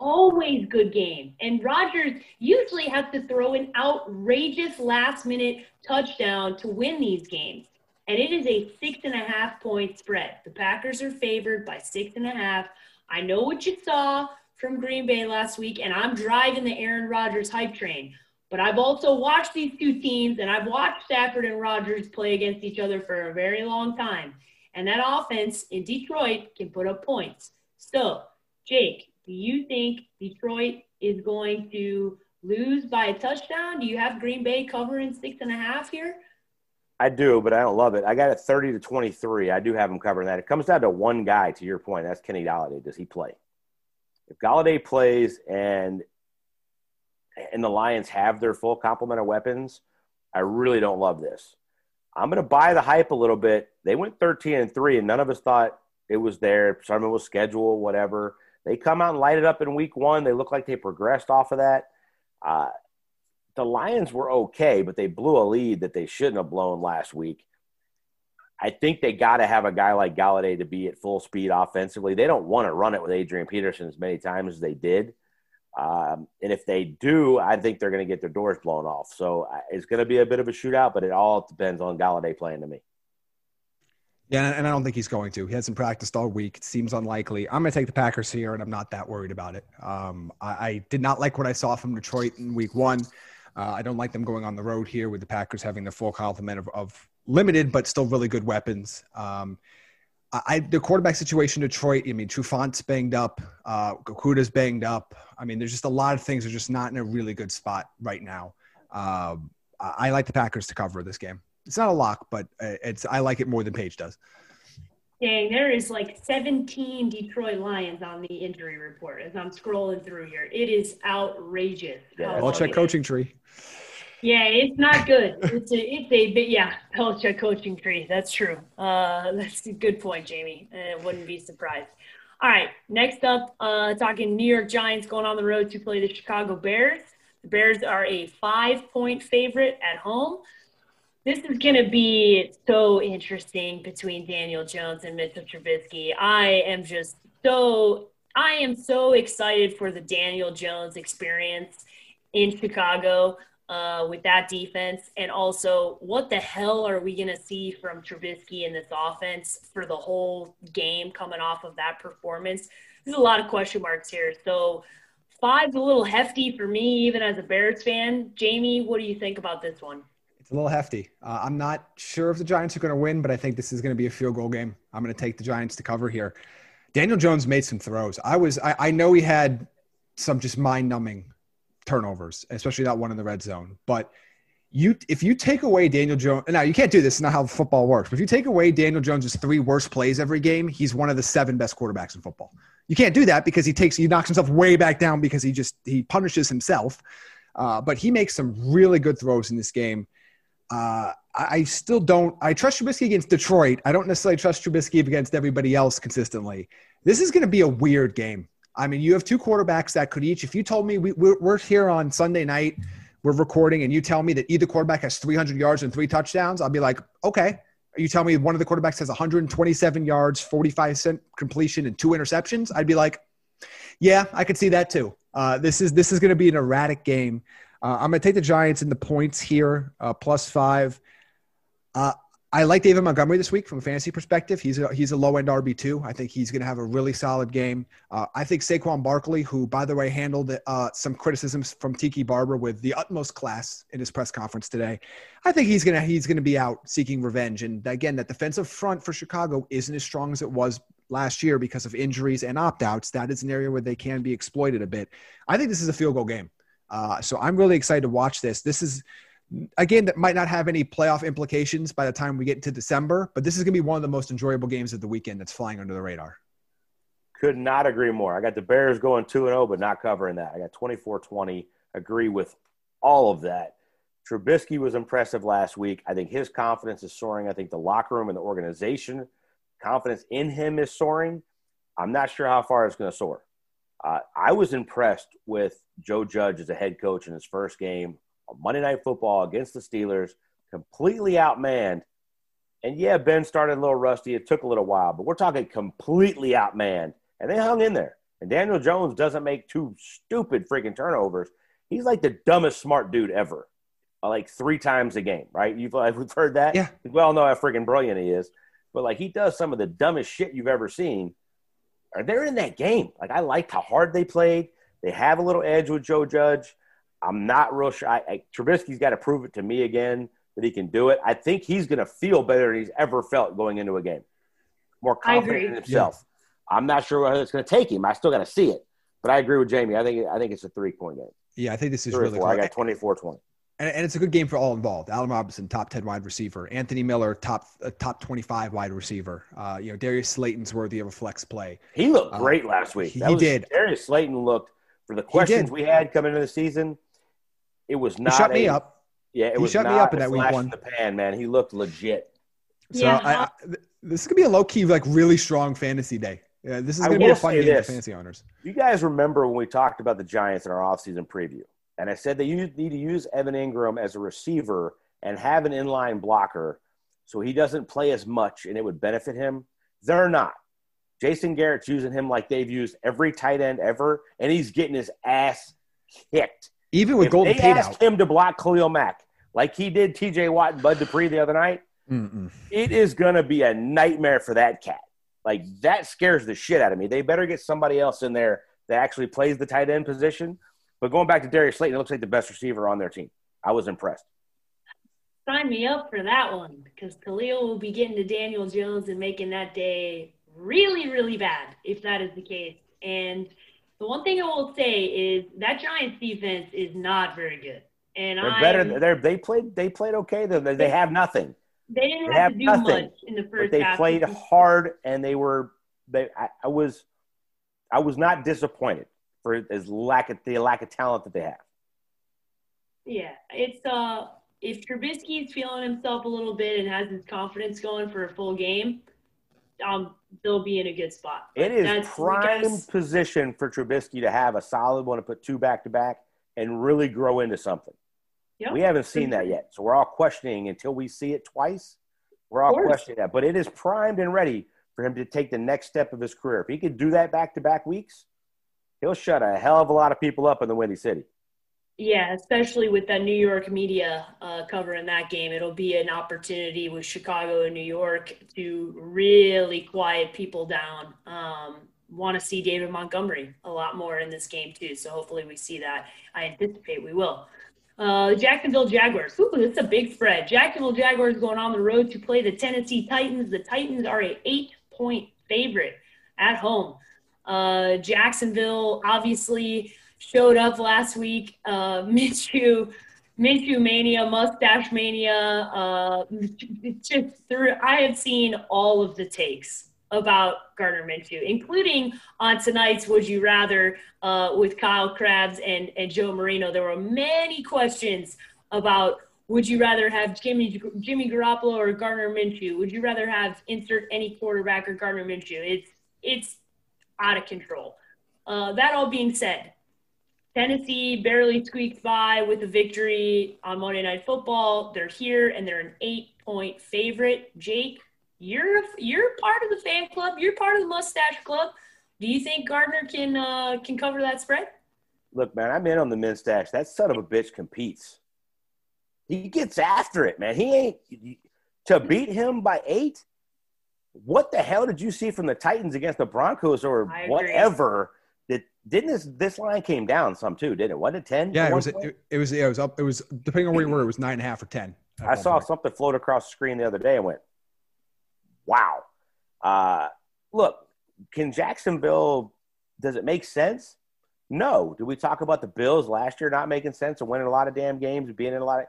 always good game. And Rodgers usually has to throw an outrageous last-minute touchdown to win these games. And it is a six and a half point spread. The Packers are favored by six and a half. I know what you saw from Green Bay last week, and I'm driving the Aaron Rodgers hype train. But I've also watched these two teams, and I've watched Stafford and Rodgers play against each other for a very long time. And that offense in Detroit can put up points. So, Jake, do you think Detroit is going to lose by a touchdown? Do you have Green Bay covering six and a half here? I do, but I don't love it. I got it thirty to twenty-three. I do have them covering that. It comes down to one guy, to your point. That's Kenny Golladay. Does he play? If Golladay plays and and the Lions have their full complement of weapons, I really don't love this. I'm going to buy the hype a little bit. They went thirteen and three, and none of us thought it was there. Some of it was schedule, whatever. They come out and light it up in week one. They look like they progressed off of that. Uh, the Lions were okay, but they blew a lead that they shouldn't have blown last week. I think they got to have a guy like Galladay to be at full speed offensively. They don't want to run it with Adrian Peterson as many times as they did. Um, and if they do, I think they're going to get their doors blown off. So it's going to be a bit of a shootout, but it all depends on Galladay playing to me. Yeah, and I don't think he's going to. He hasn't practiced all week. It seems unlikely. I'm going to take the Packers here, and I'm not that worried about it. Um, I, I did not like what I saw from Detroit in week one. Uh, I don't like them going on the road here with the Packers having the full complement of, of limited but still really good weapons. Um, I, the quarterback situation, Detroit, I mean, Trufant's banged up. Uh, Okuda's banged up. I mean, there's just a lot of things that are just not in a really good spot right now. Uh, I, I like the Packers to cover this game. It's not a lock, but it's I like it more than Paige does. Dang, there is like seventeen Detroit Lions on the injury report as I'm scrolling through here. It is outrageous. Yeah, Belichick coaching tree. Yeah, it's not good. It's a, it's a bit, yeah, Belichick coaching tree. That's true. Uh, that's a good point, Jamie. I wouldn't be surprised. All right, next up, uh, talking New York Giants going on the road to play the Chicago Bears. The Bears are a five-point favorite at home. This is going to be so interesting between Daniel Jones and Mitchell Trubisky. I am just so – I am so excited for the Daniel Jones experience in Chicago uh, with that defense. And also, what the hell are we going to see from Trubisky in this offense for the whole game coming off of that performance? There's a lot of question marks here. So, five's a little hefty for me, even as a Bears fan. Jamie, what do you think about this one? A little hefty. Uh, I'm not sure if the Giants are going to win, but I think this is going to be a field goal game. I'm going to take the Giants to cover here. Daniel Jones made some throws. I was, I, I know he had some just mind-numbing turnovers, especially that one in the red zone. But you, if you take away Daniel Jones, now you can't do this. It's not how football works. But if you take away Daniel Jones' three worst plays every game, he's one of the seven best quarterbacks in football. You can't do that because he takes, he knocks himself way back down because he just he punishes himself. Uh, but he makes some really good throws in this game. Uh, I still don't – I trust Trubisky against Detroit. I don't necessarily trust Trubisky against everybody else consistently. This is going to be a weird game. I mean, you have two quarterbacks that could each – if you told me we, we're, we're here on Sunday night, we're recording, and you tell me that either quarterback has three hundred yards and three touchdowns, I'll be like, okay. You tell me one of the quarterbacks has one hundred twenty-seven yards, forty-five percent completion, and two interceptions, I'd be like, yeah, I could see that too. Uh, this is this is going to be an erratic game. Uh, I'm going to take the Giants in the points here, uh, plus five. Uh, I like David Montgomery this week from a fantasy perspective. He's a, he's a low-end R B two. I think he's going to have a really solid game. Uh, I think Saquon Barkley, who, by the way, handled uh, some criticisms from Tiki Barber with the utmost class in his press conference today, I think he's going to he's going to be out seeking revenge. And, again, that defensive front for Chicago isn't as strong as it was last year because of injuries and opt-outs. That is an area where they can be exploited a bit. I think this is a field goal game. Uh, so I'm really excited to watch this. This is, again, that might not have any playoff implications by the time we get to December, but this is going to be one of the most enjoyable games of the weekend that's flying under the radar. Could not agree more. I got the Bears going two and oh, but not covering that. I got twenty-four twenty. Agree with all of that. Trubisky was impressive last week. I think his confidence is soaring. I think the locker room and the organization, confidence in him is soaring. I'm not sure how far it's going to soar. Uh, I was impressed with Joe Judge as a head coach in his first game on Monday Night Football against the Steelers, completely outmanned. And, yeah, Ben started a little rusty. It took a little while, but we're talking completely outmanned. And they hung in there. And Daniel Jones doesn't make two stupid freaking turnovers. He's like the dumbest smart dude ever, like three times a game, right? You've like, we've heard that. Yeah. We all know how freaking brilliant he is. But, like, he does some of the dumbest shit you've ever seen. They're in that game. Like, I liked how hard they played. They have a little edge with Joe Judge. I'm not real sure. I, I, Trubisky's got to prove it to me again that he can do it. I think he's going to feel better than he's ever felt going into a game. More confident in himself. Yeah. I'm not sure whether it's going to take him. I still got to see it. But I agree with Jamie. I think I think it's a three-point game. Yeah, I think this is really cool. I got twenty-four twenty. And it's a good game for all involved. Allen Robinson, top ten wide receiver. Anthony Miller, top uh, top twenty-five wide receiver. Uh, you know, Darius Slayton's worthy of a flex play. He looked great um, last week. That he was, did. Darius Slayton looked, for the questions we had coming into the season, It was not. He shut a, me up. Yeah, it he was shut not me up in that week one. In the pan, man. He looked legit. So yeah. I, I, this is gonna be a low key, like really strong fantasy day. Yeah, this is gonna be a fun game for fantasy owners. You guys remember when we talked about the Giants in our offseason preview, and I said that you need to use Evan Ingram as a receiver and have an inline blocker so he doesn't play as much and it would benefit him. They're not. Jason Garrett's using him like they've used every tight end ever, and he's getting his ass kicked. Even with if Golden Tate out. They asked him to block Khalil Mack like he did T J Watt and Bud Dupree the other night. Mm-mm. It is going to be a nightmare for that cat. Like, that scares the shit out of me. They better get somebody else in there that actually plays the tight end position. But going back to Darius Slayton, it looks like the best receiver on their team. I was impressed. Sign me up for that one, because Khalil will be getting to Daniel Jones and making that day really, really bad, if that is the case. And the one thing I will say is that Giants defense is not very good. And I better. They're, they played. They played okay. They, they have nothing. They didn't they have to do nothing, much in the first. But they half played hard, and they were. They. I, I was. I was not disappointed for as lack of the lack of talent that they have. Yeah, it's uh. If Trubisky's feeling himself a little bit and has his confidence going for a full game, um, they'll be in a good spot. It is prime position for Trubisky to have a solid one, to put two back-to-back and really grow into something. Yep. We haven't seen that yet, so we're all questioning until we see it twice. We're all questioning that. But it is primed and ready for him to take the next step of his career. If he could do that back-to-back weeks, he'll shut a hell of a lot of people up in the Windy City. Yeah, especially with the New York media uh, covering that game. It'll be an opportunity with Chicago and New York to really quiet people down. Um, want to see David Montgomery a lot more in this game too, so hopefully we see that. I anticipate we will. Uh, Jacksonville Jaguars. Ooh, that's a big spread. Jacksonville Jaguars going on the road to play the Tennessee Titans. The Titans are an eight-point favorite at home. Uh, Jacksonville, obviously – showed up last week, uh, Minshew, Minshew mania, mustache mania. Uh, just through, I have seen all of the takes about Gardner Minshew, including on tonight's Would You Rather uh, with Kyle Krabs and, and Joe Marino. There were many questions about would you rather have Jimmy Jimmy Garoppolo or Gardner Minshew? Would you rather have insert any quarterback or Gardner Minshew? It's, it's out of control. Uh, that all being said, Tennessee barely squeaked by with a victory on Monday Night Football. They're here, and they're an eight-point favorite. Jake, you're you're part of the fan club. You're part of the mustache club. Do you think Gardner can uh, can cover that spread? Look, man, I'm in on the mustache. That son of a bitch competes. He gets after it, man. He ain't – to beat him by eight? What the hell did you see from the Titans against the Broncos or whatever – Didn't this this line came down some too? Didn't it? What did ten? Yeah, it was it, it was yeah, it was up. It was depending on where you were. It was nine and a half or ten. I saw point. something float across the screen the other day and went, "Wow!" Uh, look, can Jacksonville? Does it make sense? No. Did we talk about the Bills last year not making sense and winning a lot of damn games and being in a lot of?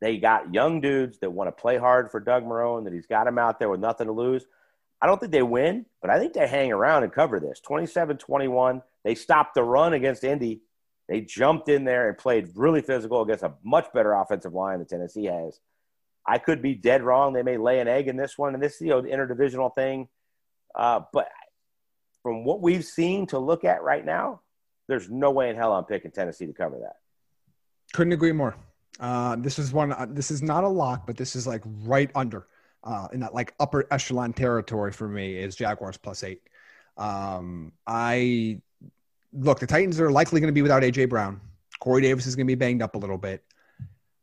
They got young dudes that want to play hard for Doug Marrone. That he's got them out there with nothing to lose. I don't think they win, but I think they hang around and cover this. twenty-seven twenty-one, they stopped the run against Indy. They jumped in there and played really physical against a much better offensive line than Tennessee has. I could be dead wrong. They may lay an egg in this one, and this is you know, the interdivisional thing. Uh, but from what we've seen to look at right now, there's no way in hell I'm picking Tennessee to cover that. Couldn't agree more. Uh, this is one. Uh, this is not a lock, but this is like right under. Uh, in that like upper echelon territory for me is Jaguars plus eight. Um, I look, the Titans are likely going to be without A J Brown. Corey Davis is going to be banged up a little bit.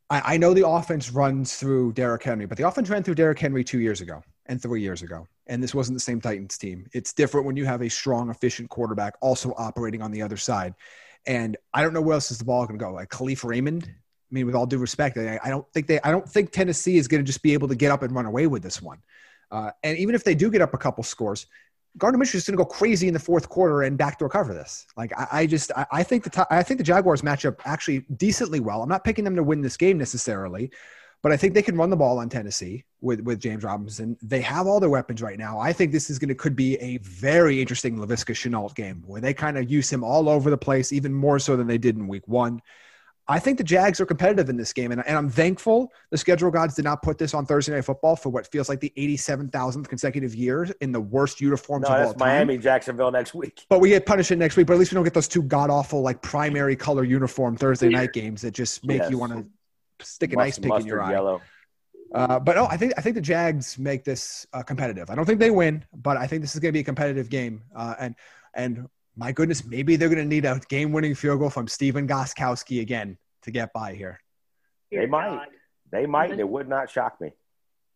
I, I know the offense runs through Derrick Henry, but the offense ran through Derrick Henry two years ago and three years ago. And this wasn't the same Titans team. It's different when you have a strong, efficient quarterback also operating on the other side. And I don't know where else is the ball going to go. Like Khalif Raymond, I mean, with all due respect, I, I don't think they. I don't think Tennessee is going to just be able to get up and run away with this one. Uh, and even if they do get up a couple scores, Gardner Minshew is going to go crazy in the fourth quarter and backdoor cover this. Like I, I just, I, I think the I think the Jaguars match up actually decently well. I'm not picking them to win this game necessarily, but I think they can run the ball on Tennessee with with James Robinson. They have all their weapons right now. I think this is going to could be a very interesting LaVisca Chenault game where they kind of use him all over the place, even more so than they did in Week One. I think the Jags are competitive in this game, and, and I'm thankful the schedule gods did not put this on Thursday Night Football for what feels like the eighty-seven thousandth consecutive year in the worst uniforms no, of all time. No, that's Miami, Jacksonville next week. But we get punished next week, but at least we don't get those two god-awful, like, primary color uniform Thursday night games that just make yes. you want to stick a nice pick in your eye. Yellow. Uh, but, oh, I think I think the Jags make this uh, competitive. I don't think they win, but I think this is going to be a competitive game. Uh, and and – My goodness, maybe they're going to need a game-winning field goal from Stephen Gostkowski again to get by here. They might. They might, and it would not shock me.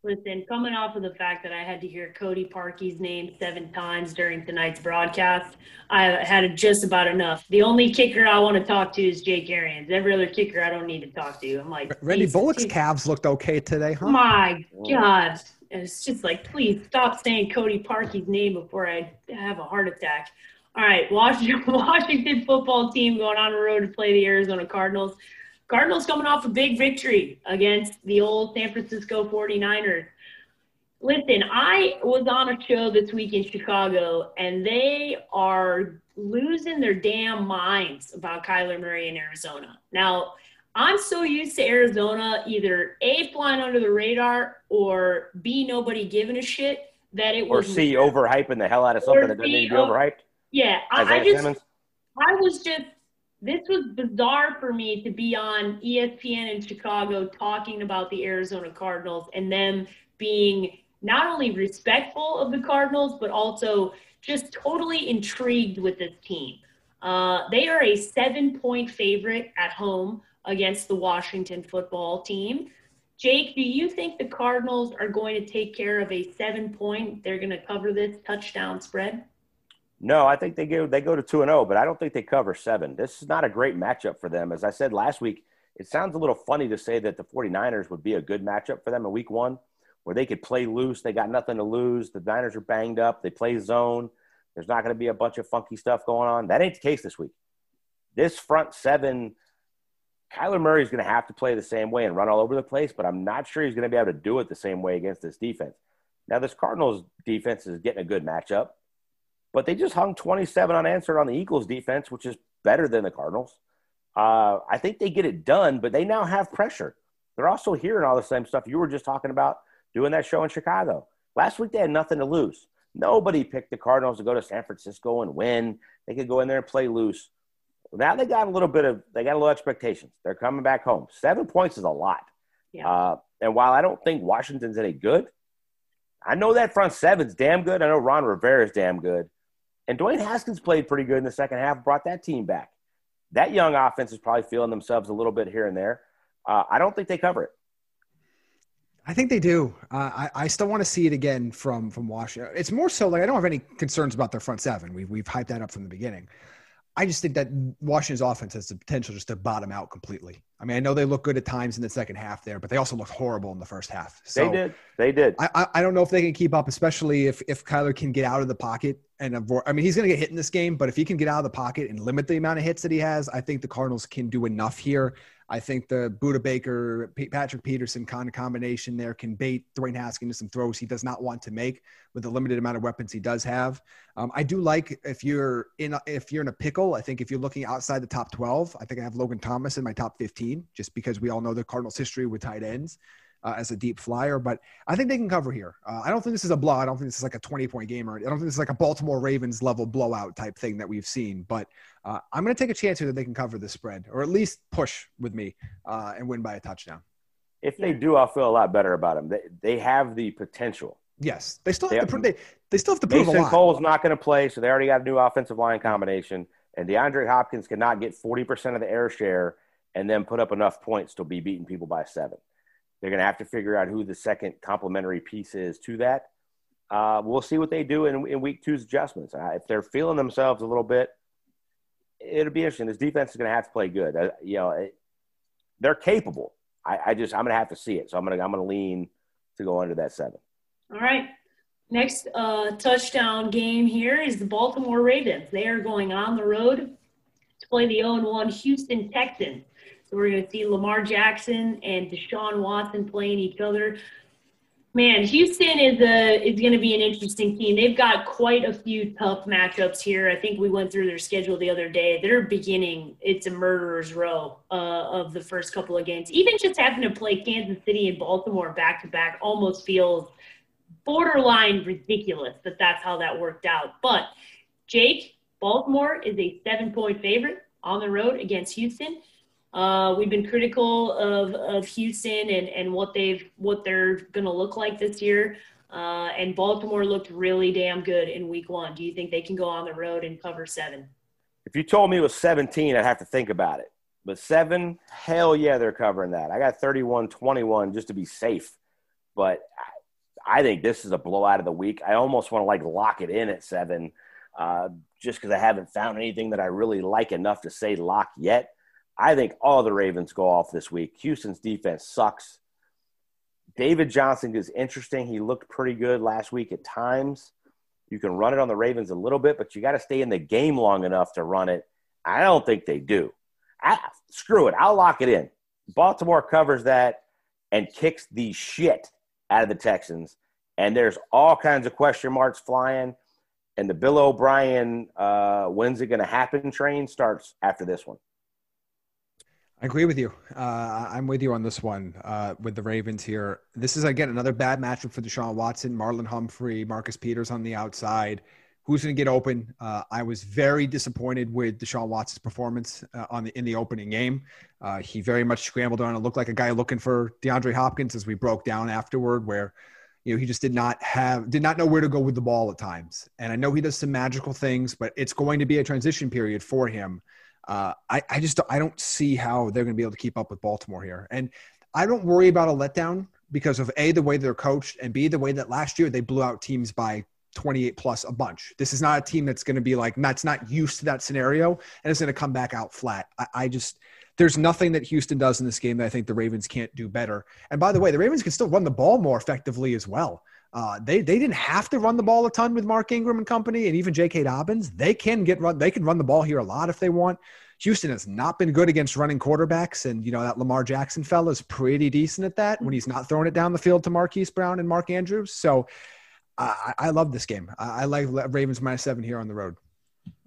Listen, coming off of the fact that I had to hear Cody Parkey's name seven times during tonight's broadcast, I had just about enough. The only kicker I want to talk to is Jake Arians. Every other kicker I don't need to talk to. I'm like, Randy Bullock's calves looked okay today, huh? My God. It's just like, please stop saying Cody Parkey's name before I have a heart attack. All right, Washington, Washington football team going on the road to play the Arizona Cardinals. Cardinals coming off a big victory against the old San Francisco forty-niners. Listen, I was on a show this week in Chicago, and they are losing their damn minds about Kyler Murray in Arizona. Now, I'm so used to Arizona either A, flying under the radar, or B, nobody giving a shit that it was – Or C, overhyping the hell out of something that doesn't need to be overhyped. Yeah, I, I just, Simmons. I was just, this was bizarre for me to be on E S P N in Chicago talking about the Arizona Cardinals and them being not only respectful of the Cardinals, but also just totally intrigued with this team. Uh, they are a seven-point favorite at home against the Washington football team. Jake, do you think the Cardinals are going to take care of a seven-point, they're going to cover this touchdown spread? No, I think they go, they go to two and oh, but I don't think they cover seven. This is not a great matchup for them. As I said last week, it sounds a little funny to say that the forty-niners would be a good matchup for them in week one, where they could play loose. They got nothing to lose. The Niners are banged up. They play zone. There's not going to be a bunch of funky stuff going on. That ain't the case this week. This front seven, Kyler Murray is going to have to play the same way and run all over the place, but I'm not sure he's going to be able to do it the same way against this defense. Now, this Cardinals defense is getting a good matchup. But they just hung twenty-seven unanswered on the Eagles defense, which is better than the Cardinals. Uh, I think they get it done, but they now have pressure. They're also hearing all the same stuff you were just talking about doing that show in Chicago. Last week, they had nothing to lose. Nobody picked the Cardinals to go to San Francisco and win. They could go in there and play loose. Now they got a little bit of – they got a little expectations. They're coming back home. Seven points is a lot. Yeah. Uh, and while I don't think Washington's any good, I know that front seven's damn good. I know Ron Rivera's damn good. And Dwayne Haskins played pretty good in the second half, brought that team back. That young offense is probably feeling themselves a little bit here and there. Uh, I don't think they cover it. I think they do. Uh, I, I still want to see it again from, from Washington. It's more so like I don't have any concerns about their front seven. We've, we've hyped that up from the beginning. I just think that Washington's offense has the potential just to bottom out completely. I mean, I know they look good at times in the second half there, but they also look horrible in the first half. So they did. They did. I, I don't know if they can keep up, especially if, if Kyler can get out of the pocket. And avoid, I mean, he's going to get hit in this game, but if he can get out of the pocket and limit the amount of hits that he has, I think the Cardinals can do enough here. I think the Buda Baker, Patrick Peterson kind of combination there can bait Dwayne Haskins into some throws he does not want to make with the limited amount of weapons he does have. Um, I do like if you're in a, if you're in a pickle. I think if you're looking outside the top twelve, I think I have Logan Thomas in my top fifteen, just because we all know the Cardinals' history with tight ends uh, as a deep flyer. But I think they can cover here. Uh, I don't think this is a blowout. I don't think this is like a twenty-point game, or I don't think this is like a Baltimore Ravens level blowout type thing that we've seen. But Uh, I'm going to take a chance here that they can cover this spread, or at least push with me uh, and win by a touchdown. If they do, I'll feel a lot better about them. They, they have the potential. Yes. They still have, they have to prove, they, they still have to prove a lot. Mason Cole's not going to play, so they already got a new offensive line combination, and DeAndre Hopkins cannot get forty percent of the air share and then put up enough points to be beating people by seven. They're going to have to figure out who the second complementary piece is to that. Uh, we'll see what they do in, in week two's adjustments. Uh, if they're feeling themselves a little bit, it'll be interesting. This defense is going to have to play good. Uh, you know, it, they're capable. I, I just, I'm going to have to see it. So I'm going to, I'm going to lean to go under that seven. All right. Next uh, touchdown game here is the Baltimore Ravens. They are going on the road to play the oh and one Houston Texans. So we're going to see Lamar Jackson and Deshaun Watson playing each other. Man, Houston is a, is going to be an interesting team. They've got quite a few tough matchups here. I think we went through their schedule the other day. They're beginning, it's a murderer's row uh, of the first couple of games. Even just having to play Kansas City and Baltimore back-to-back almost feels borderline ridiculous that that's how that worked out. But, Jake, Baltimore is a seven-point favorite on the road against Houston. Uh, we've been critical of, of Houston and, and what they've what they're going to look like this year. Uh, and Baltimore looked really damn good in week one. Do you think they can go on the road and cover seven? If you told me it was seventeen, I'd have to think about it. But seven, hell yeah, they're covering that. I got thirty-one twenty-one just to be safe. But I, I think this is a blowout of the week. I almost want to, like, lock it in at seven uh, just because I haven't found anything that I really like enough to say lock yet. I think all the Ravens go off this week. Houston's defense sucks. David Johnson is interesting. He looked pretty good last week at times. You can run it on the Ravens a little bit, but you got to stay in the game long enough to run it. I don't think they do. I, screw it. I'll lock it in. Baltimore covers that and kicks the shit out of the Texans. And there's all kinds of question marks flying. And the Bill O'Brien, uh, when's it going to happen train starts after this one. I agree with you. Uh, I'm with you on this one uh, with the Ravens here. This is, again, another bad matchup for Deshaun Watson, Marlon Humphrey, Marcus Peters on the outside. Who's going to get open? Uh, I was very disappointed with Deshaun Watson's performance uh, on the in the opening game. Uh, he very much scrambled around and looked like a guy looking for DeAndre Hopkins, as we broke down afterward, where you know he just did not have, did not know where to go with the ball at times. And I know he does some magical things, but it's going to be a transition period for him. Uh, I, I just I don't see how they're going to be able to keep up with Baltimore here. And I don't worry about a letdown because of, A, the way they're coached, and, B, the way that last year they blew out teams by twenty-eight plus a bunch. This is not a team that's going to be like, that's not used to that scenario, and it's going to come back out flat. I, I just – there's nothing that Houston does in this game that I think the Ravens can't do better. And, by the way, the Ravens can still run the ball more effectively as well. Uh, they they didn't have to run the ball a ton with Mark Ingram and company, and even J K. Dobbins. They can get run. They can run the ball here a lot if they want. Houston has not been good against running quarterbacks, and you know that Lamar Jackson fella is pretty decent at that when he's not throwing it down the field to Marquise Brown and Mark Andrews. So I, I love this game. I, I like Ravens minus seven here on the road.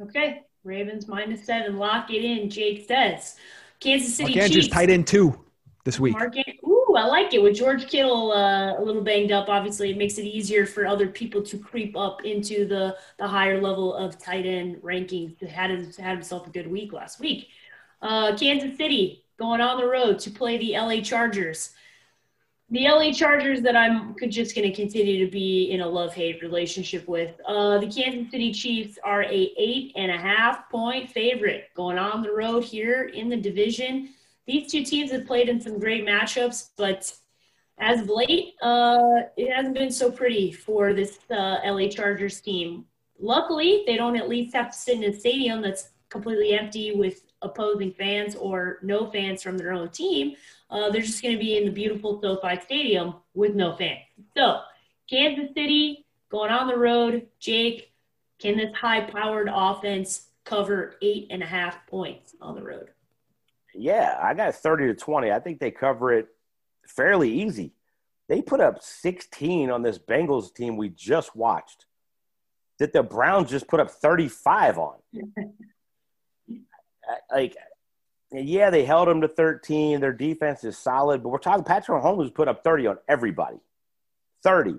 Okay, Ravens minus seven. Lock it in. Jake says Kansas City Chiefs. Mark Andrews tight end two this week. Mark Andrews. I like it. With George Kittle uh, a little banged up, obviously, it makes it easier for other people to creep up into the, the higher level of tight end rankings. Had, his, had himself a good week last week. Uh, Kansas City going on the road to play the L A Chargers. The L A Chargers that I'm just going to continue to be in a love-hate relationship with. Uh, the Kansas City Chiefs are a eight and a half point favorite going on the road here in the division. These two teams have played in some great matchups, but as of late, uh, it hasn't been so pretty for this uh, L A Chargers team. Luckily, they don't at least have to sit in a stadium that's completely empty with opposing fans or no fans from their own team. Uh, they're just going to be in the beautiful SoFi Stadium with no fans. So, Kansas City going on the road. Jake, can this high-powered offense cover eight and a half points on the road? Yeah, I got thirty to twenty. I think they cover it fairly easy. They put up sixteen on this Bengals team we just watched that the Browns just put up thirty-five on. Like, yeah, they held them to thirteen. Their defense is solid, but we're talking Patrick Mahomes put up thirty on everybody. thirty.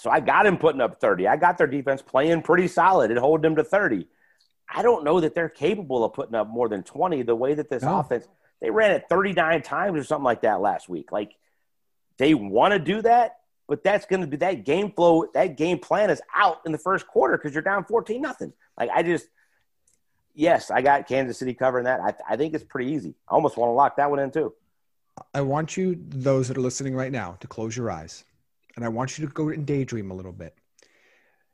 So I got him putting up thirty. I got their defense playing pretty solid and holding them to thirty. I don't know that they're capable of putting up more than twenty the way that this no. offense – they ran it thirty-nine times or something like that last week. Like, they want to do that, but that's going to be – that game flow, that game plan is out in the first quarter because you're down fourteen nothing. Like, I just – yes, I got Kansas City covering that. I, I think it's pretty easy. I almost want to lock that one in too. I want you, those that are listening right now, to close your eyes, and I want you to go and daydream a little bit.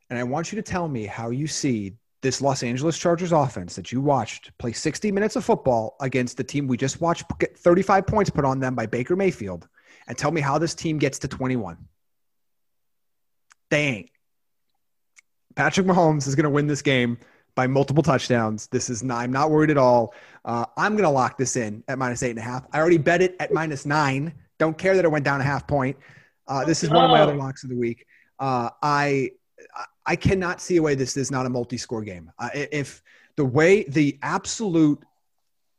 And I want you to tell me how you see – this Los Angeles Chargers offense that you watched play sixty minutes of football against the team we just watched get thirty-five points put on them by Baker Mayfield, and tell me how this team gets to twenty-one. They ain't. Patrick Mahomes is going to win this game by multiple touchdowns. This is not, I'm not worried at all. Uh, I'm going to lock this in at minus eight and a half. I already bet it at minus nine. Don't care that it went down a half point. Uh, this is one of my other locks of the week. Uh, I I cannot see a way this is not a multi-score game. Uh, if the way the absolute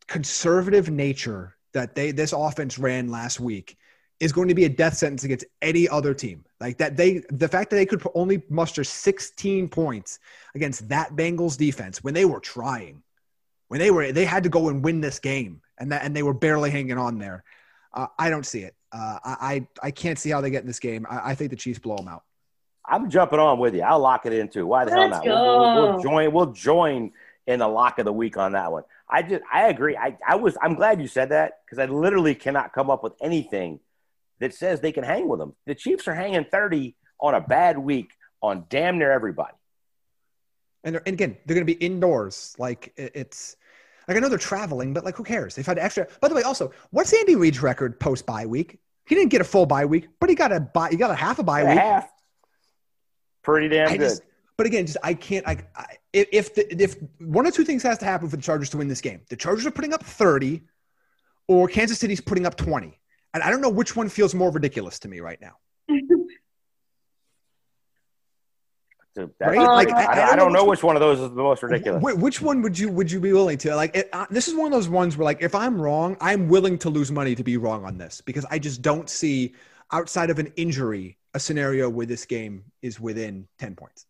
conservative nature that they this offense ran last week is going to be a death sentence against any other team. Like that, they the fact that they could only muster sixteen points against that Bengals defense when they were trying, when they were they had to go and win this game, and that and they were barely hanging on there. Uh, I don't see it. Uh, I I can't see how they get in this game. I, I think the Chiefs blow them out. I'm jumping on with you. I'll lock it in too. Why the Let's hell not? We'll, we'll, we'll join. We'll join in the lock of the week on that one. I just I agree. I, I was I'm glad you said that because I literally cannot come up with anything that says they can hang with them. The Chiefs are hanging thirty on a bad week on damn near everybody. And, and again, they're going to be indoors. Like it, it's. Like, I know they're traveling, but, like, who cares? They've had extra – by the way, also, what's Andy Reid's record post-bye week? He didn't get a full bye week, but he got a bye, he got a half a bye week. Half. Pretty damn I good. Just, but, again, just I can't I, – I, if the, if one or two things has to happen for the Chargers to win this game. The Chargers are putting up thirty or Kansas City's putting up twenty. And I don't know which one feels more ridiculous to me right now. Right? Uh, like, I, I, don't I don't know which one, one of those is the most ridiculous. Which one would you would you be willing to like? It, uh, this is one of those ones where like if I'm wrong, I'm willing to lose money to be wrong on this because I just don't see outside of an injury a scenario where this game is within ten points.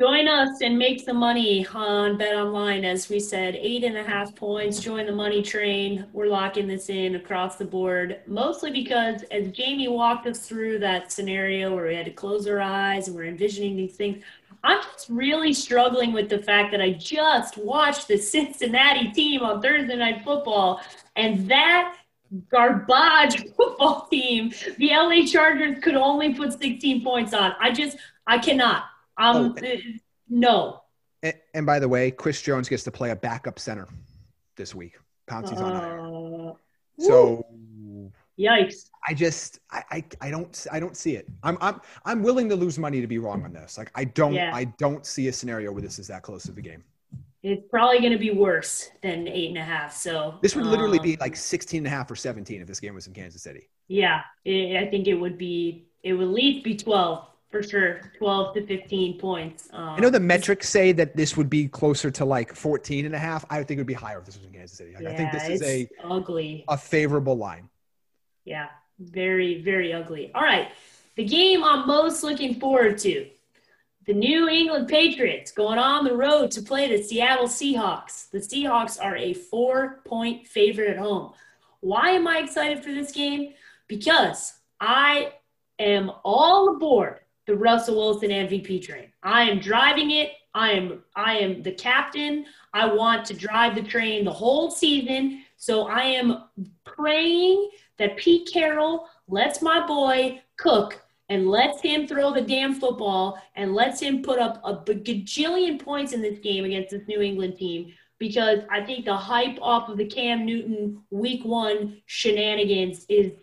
Join us and make the money on BetOnline. As we said, eight and a half points. Join the money train. We're locking this in across the board, mostly because as Jamie walked us through that scenario where we had to close our eyes and we're envisioning these things, I'm just really struggling with the fact that I just watched the Cincinnati team on Thursday Night Football, and that garbage football team, the L A Chargers, could only put sixteen points on. I just, I cannot. Um, oh, and, no. And, and by the way, Chris Jones gets to play a backup center this week. Pouncey's uh, on hire. So yikes. I just, I, I, I don't, I don't see it. I'm, I'm, I'm willing to lose money to be wrong on this. Like I don't, yeah. I don't see a scenario where this is that close of a game. It's probably going to be worse than eight and a half. So this would literally um, be like sixteen and a half or seventeen if this game was in Kansas City. Yeah. It, I think it would be, it would at least be twelve. For sure, twelve to fifteen points. Um, I know the metrics say that this would be closer to like fourteen and a half. I would think it would be higher if this was in Kansas City. Like, yeah, I think this is a ugly, a favorable line. Yeah, very, very ugly. All right, the game I'm most looking forward to, the New England Patriots going on the road to play the Seattle Seahawks. The Seahawks are a four-point favorite at home. Why am I excited for this game? Because I am all aboard the Russell Wilson M V P train. I am driving it. I am I am the captain. I want to drive the train the whole season. So I am praying that Pete Carroll lets my boy cook and lets him throw the damn football and lets him put up a gajillion points in this game against this New England team, because I think the hype off of the Cam Newton week one shenanigans is –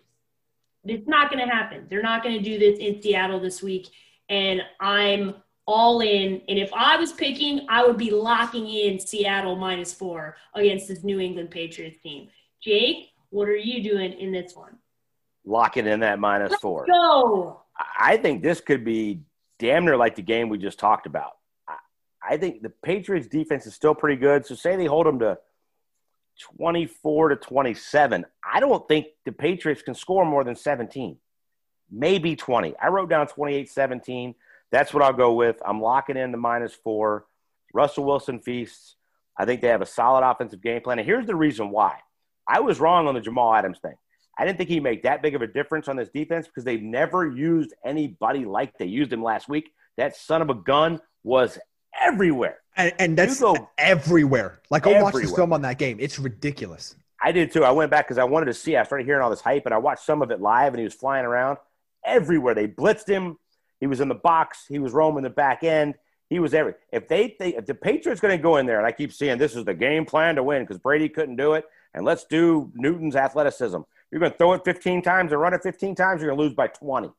it's not going to happen. They're not going to do this in Seattle this week. And I'm all in. And if I was picking, I would be locking in Seattle minus four against this New England Patriots team. Jake, what are you doing in this one? Locking in that minus Let's four. Go. I think this could be damn near like the game we just talked about. I think the Patriots defense is still pretty good. So say they hold them to twenty-four to twenty-seven. I don't think the Patriots can score more than seventeen, maybe twenty. I wrote down twenty-eight seventeen. That's what I'll go with. I'm locking in the minus four. Russell Wilson feasts. I think they have a solid offensive game plan. And here's the reason why. I was wrong on the Jamal Adams thing. I didn't think he'd make that big of a difference on this defense because they've never used anybody like they used him last week. That son of a gun was everywhere. And, and that's go everywhere. Like, go watch the film on that game. It's ridiculous. I did, too. I went back because I wanted to see. I started hearing all this hype, and I watched some of it live, and he was flying around everywhere. They blitzed him. He was in the box. He was roaming the back end. He was every. If they, they if the Patriots going to go in there, and I keep seeing this is the game plan to win because Brady couldn't do it, and let's do Newton's athleticism. You're going to throw it fifteen times and run it fifteen times, you're going to lose by twenty.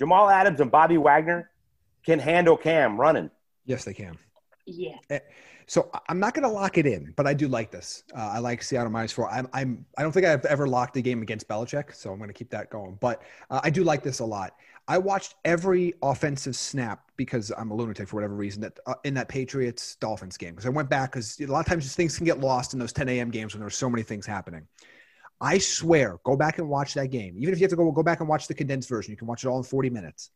Jamal Adams and Bobby Wagner can handle Cam running. Yes, they can. Yeah. So I'm not going to lock it in, but I do like this. Uh, I like Seattle minus four. I'm, I'm, I don't think I've ever locked a game against Belichick, so I'm going to keep that going. But uh, I do like this a lot. I watched every offensive snap because I'm a lunatic for whatever reason that uh, in that Patriots Dolphins game. Because I went back because a lot of times just things can get lost in those ten a.m. games when there's so many things happening. I swear, go back and watch that game. Even if you have to go, go back and watch the condensed version. You can watch it all in forty minutes.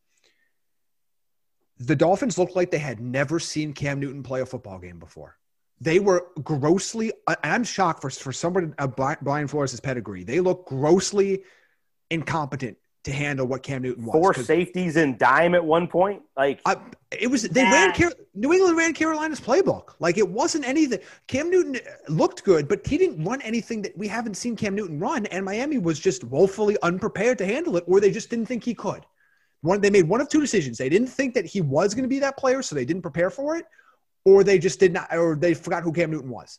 The Dolphins looked like they had never seen Cam Newton play a football game before. They were grossly – I'm shocked for, for somebody of Brian Flores' pedigree. They looked grossly incompetent to handle what Cam Newton was. Four safeties and dime at one point? Like I, it was – they ran – New England ran Carolina's playbook. Like it wasn't anything – Cam Newton looked good, but he didn't run anything that we haven't seen Cam Newton run, and Miami was just woefully unprepared to handle it, or they just didn't think he could. One, they made one of two decisions. They didn't think that he was going to be that player, so they didn't prepare for it, or they just did not, or they forgot who Cam Newton was.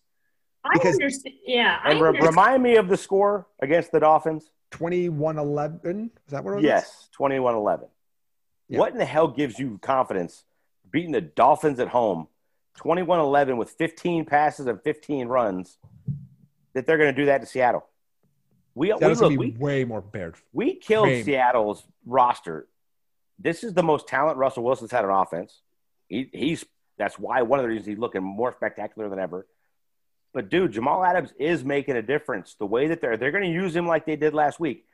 Because, I understand. Yeah. I and understand. Remind me of the score against the Dolphins. twenty-one eleven. Is that what it was? Yes, twenty-one eleven. Yeah. What in the hell gives you confidence beating the Dolphins at home, twenty-one eleven with fifteen passes and fifteen runs, that they're going to do that to Seattle? We, we, look, be we way more prepared. We killed way Seattle's more. roster. This is the most talent Russell Wilson's had on offense. He, he's that's why one of the reasons he's looking more spectacular than ever. But dude, Jamal Adams is making a difference. The way that they're they're going to use him like they did last week,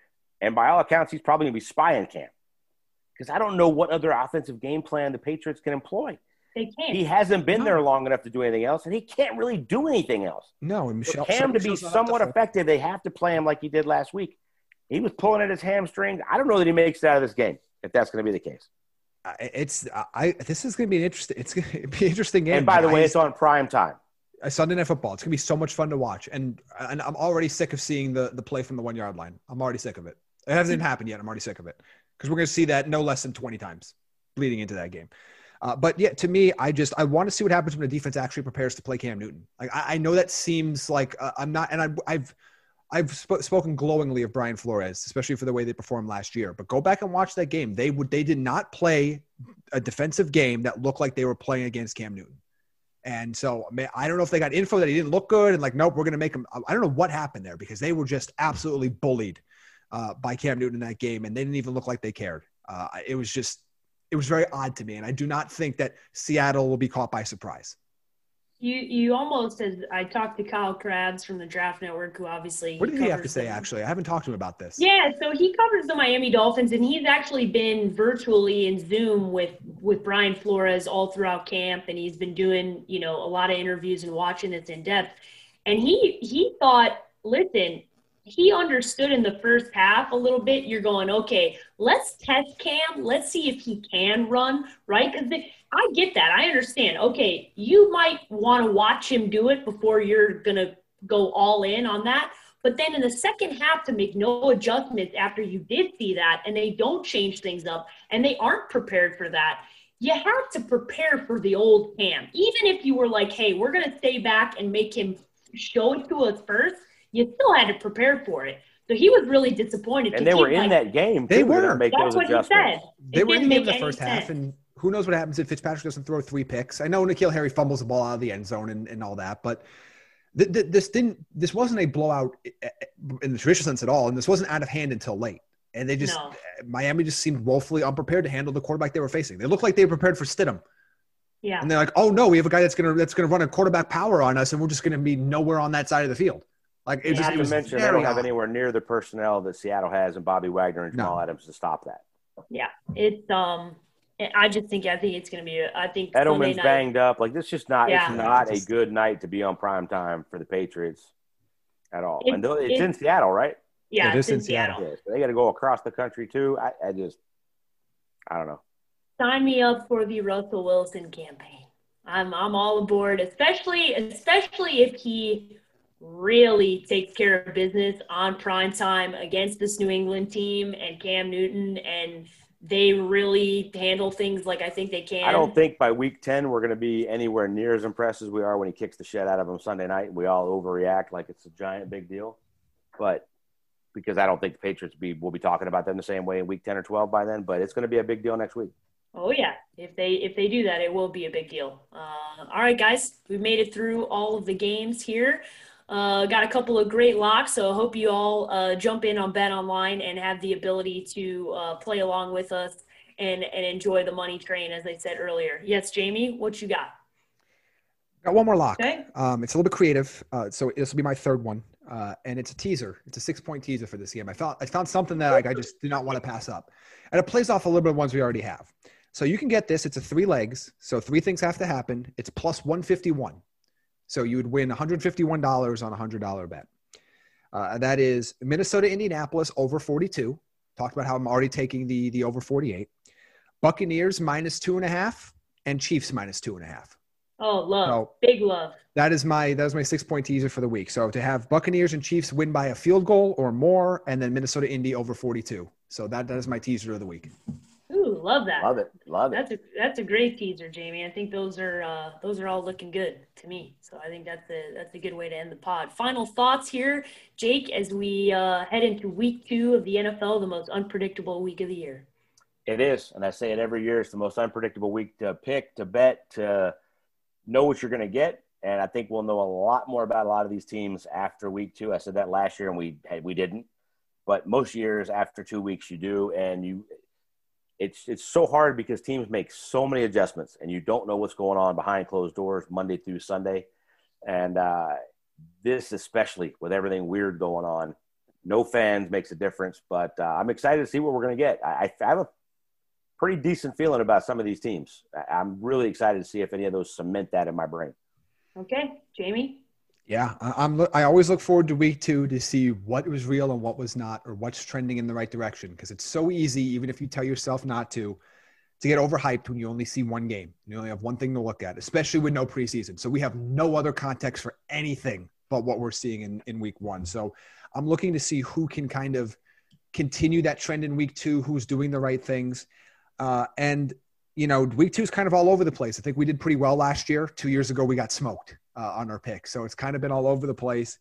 and by all accounts, he's probably going to be spying Cam because I don't know what other offensive game plan the Patriots can employ. They can't. He hasn't been no. there long enough to do anything else, and he can't really do anything else. No, and Michelle, for Cam to be somewhat effective, they have to play him like he did last week. He was pulling at his hamstrings. I don't know that he makes it out of this game, if that's going to be the case. Uh, it's uh, I. This is going to be an interesting. It's going to be an interesting game. And by the I, way, it's on prime time. Uh, Sunday Night Football. It's going to be so much fun to watch. And and I'm already sick of seeing the the play from the one yard line. I'm already sick of it. It hasn't even happened yet. I'm already sick of it because we're going to see that no less than twenty times leading into that game. Uh, but yeah, to me, I just I want to see what happens when the defense actually prepares to play Cam Newton. Like I, I know that seems like uh, I'm not, and I, I've. I've sp- spoken glowingly of Brian Flores, especially for the way they performed last year. But go back and watch that game. They would they did not play a defensive game that looked like they were playing against Cam Newton. And so man, I don't know if they got info that he didn't look good and like, nope, we're going to make him. I don't know what happened there because they were just absolutely bullied uh, by Cam Newton in that game, and they didn't even look like they cared. Uh, it was just it was very odd to me, and I do not think that Seattle will be caught by surprise. You you almost as I talked to Kyle Krabs from the Draft Network, who obviously what did he have to say? Them. Actually, I haven't talked to him about this. Yeah, so he covers the Miami Dolphins, and he's actually been virtually in Zoom with with Brian Flores all throughout camp, and he's been doing you know a lot of interviews and watching this in depth. And he he thought, listen, he understood in the first half a little bit. You're going, okay, let's test Cam, let's see if he can run right because. I get that. I understand. Okay, you might want to watch him do it before you're going to go all in on that. But then in the second half to make no adjustments after you did see that and they don't change things up and they aren't prepared for that, you have to prepare for the old Cam. Even if you were like, hey, we're going to stay back and make him show it to us first, you still had to prepare for it. So he was really disappointed. And they were in like, that game. They were. That's make those what he said. They were in the first half sense. and – Who knows what happens if Fitzpatrick doesn't throw three picks? I know N'Keal Harry fumbles the ball out of the end zone and, and all that, but th- th- this didn't. This wasn't a blowout in the traditional sense at all, and this wasn't out of hand until late. And they just no. Miami just seemed woefully unprepared to handle the quarterback they were facing. They looked like they were prepared for Stidham. Yeah, and they're like, oh no, we have a guy that's gonna that's gonna run a quarterback power on us, and we're just gonna be nowhere on that side of the field. Like it yeah, just, it was mentioned, I don't have anywhere near the personnel that Seattle has and Bobby Wagner and Jamal no. Adams to stop that. Yeah, it's um. I just think I think it's going to be – I think Edelman's banged up. Like, this just not yeah. – it's not a good night to be on prime time for the Patriots at all. It, and though it's it, in Seattle, right? Yeah, it it's in Seattle. Seattle. Yeah, so they got to go across the country too. I, I just – I don't know. Sign me up for the Russell Wilson campaign. I'm I'm all aboard, especially especially if he really takes care of business on prime time against this New England team and Cam Newton and – they really handle things like I think they can. I don't think by week ten we're going to be anywhere near as impressed as we are when he kicks the shit out of them Sunday night. We all overreact like it's a giant big deal. But because I don't think the Patriots be, will be talking about them the same way in week ten or twelve by then. But it's going to be a big deal next week. Oh yeah. If they, if they do that, it will be a big deal. Uh, all right, guys, we made it through all of the games here. Uh, got a couple of great locks, so I hope you all uh, jump in on Bet Online and have the ability to uh, play along with us and, and enjoy the money train, as I said earlier. Yes, Jamie, what you got? Got one more lock. Okay. Um, it's a little bit creative, uh, so this will be my third one, uh, and it's a teaser. It's a six-point teaser for this game. I found I found something that like, I just did not want to pass up, and it plays off a little bit of ones we already have. So you can get this. It's a three legs, so three things have to happen. It's plus one fifty-one. So you would win one hundred fifty-one dollars on a one hundred dollar bet. Uh, that is Minnesota, Indianapolis, over forty-two. Talked about how I'm already taking the, the over forty-eight. Buccaneers, minus two and a half, and Chiefs, minus two and a half. Oh, love. So big love. That is my that was my six-point teaser for the week. So to have Buccaneers and Chiefs win by a field goal or more, and then Minnesota, Indy, over forty-two. So that, that is my teaser of the week. Ooh, love that. Love it. Love that's it. A, that's a great teaser, Jamie. I think those are uh, those are all looking good to me. So I think that's a, that's a good way to end the pod. Final thoughts here, Jake, as we uh, head into week two of the N F L, the most unpredictable week of the year. It is, and I say it every year. It's the most unpredictable week to pick, to bet, to know what you're going to get. And I think we'll know a lot more about a lot of these teams after week two. I said that last year, and we we didn't. But most years after two weeks you do, and you – It's it's so hard because teams make so many adjustments, and you don't know what's going on behind closed doors Monday through Sunday. And uh, this, especially with everything weird going on, no fans makes a difference. But uh, I'm excited to see what we're going to get. I, I have a pretty decent feeling about some of these teams. I'm really excited to see if any of those cement that in my brain. Okay, Jamie? Yeah, I'm. I always look forward to week two to see what was real and what was not, or what's trending in the right direction. Because it's so easy, even if you tell yourself not to, to get overhyped when you only see one game. You only have one thing to look at, especially with no preseason. So we have no other context for anything but what we're seeing in, in week one. So I'm looking to see who can kind of continue that trend in week two, who's doing the right things, uh, and you know, week two is kind of all over the place. I think we did pretty well last year. Two years ago, we got smoked uh, on our pick. So it's kind of been all over the place.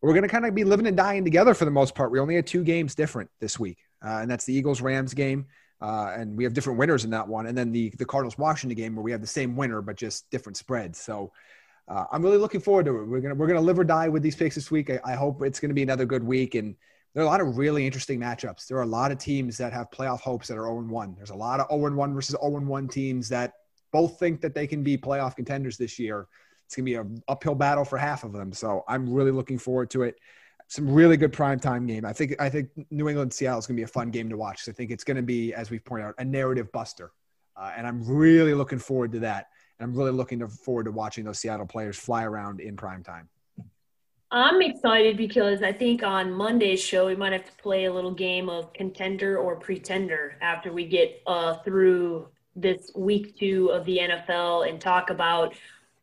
We're going to kind of be living and dying together for the most part. We only had two games different this week. Uh, and that's the Eagles-Rams game. Uh, and we have different winners in that one. And then the, the Cardinals-Washington game where we have the same winner, but just different spreads. So uh, I'm really looking forward to it. We're going to, we're going to live or die with these picks this week. I, I hope it's going to be another good week. And there are a lot of really interesting matchups. There are a lot of teams that have playoff hopes that are oh and one. There's a lot of oh and one versus oh and one teams that both think that they can be playoff contenders this year. It's going to be an uphill battle for half of them. So I'm really looking forward to it. Some really good primetime game. I think I think New England Seattle is going to be a fun game to watch. So I think it's going to be, as we've pointed out, a narrative buster. Uh, and I'm really looking forward to that. And I'm really looking forward to watching those Seattle players fly around in primetime. I'm excited because I think on Monday's show, we might have to play a little game of contender or pretender after we get uh, through this week two of the N F L and talk about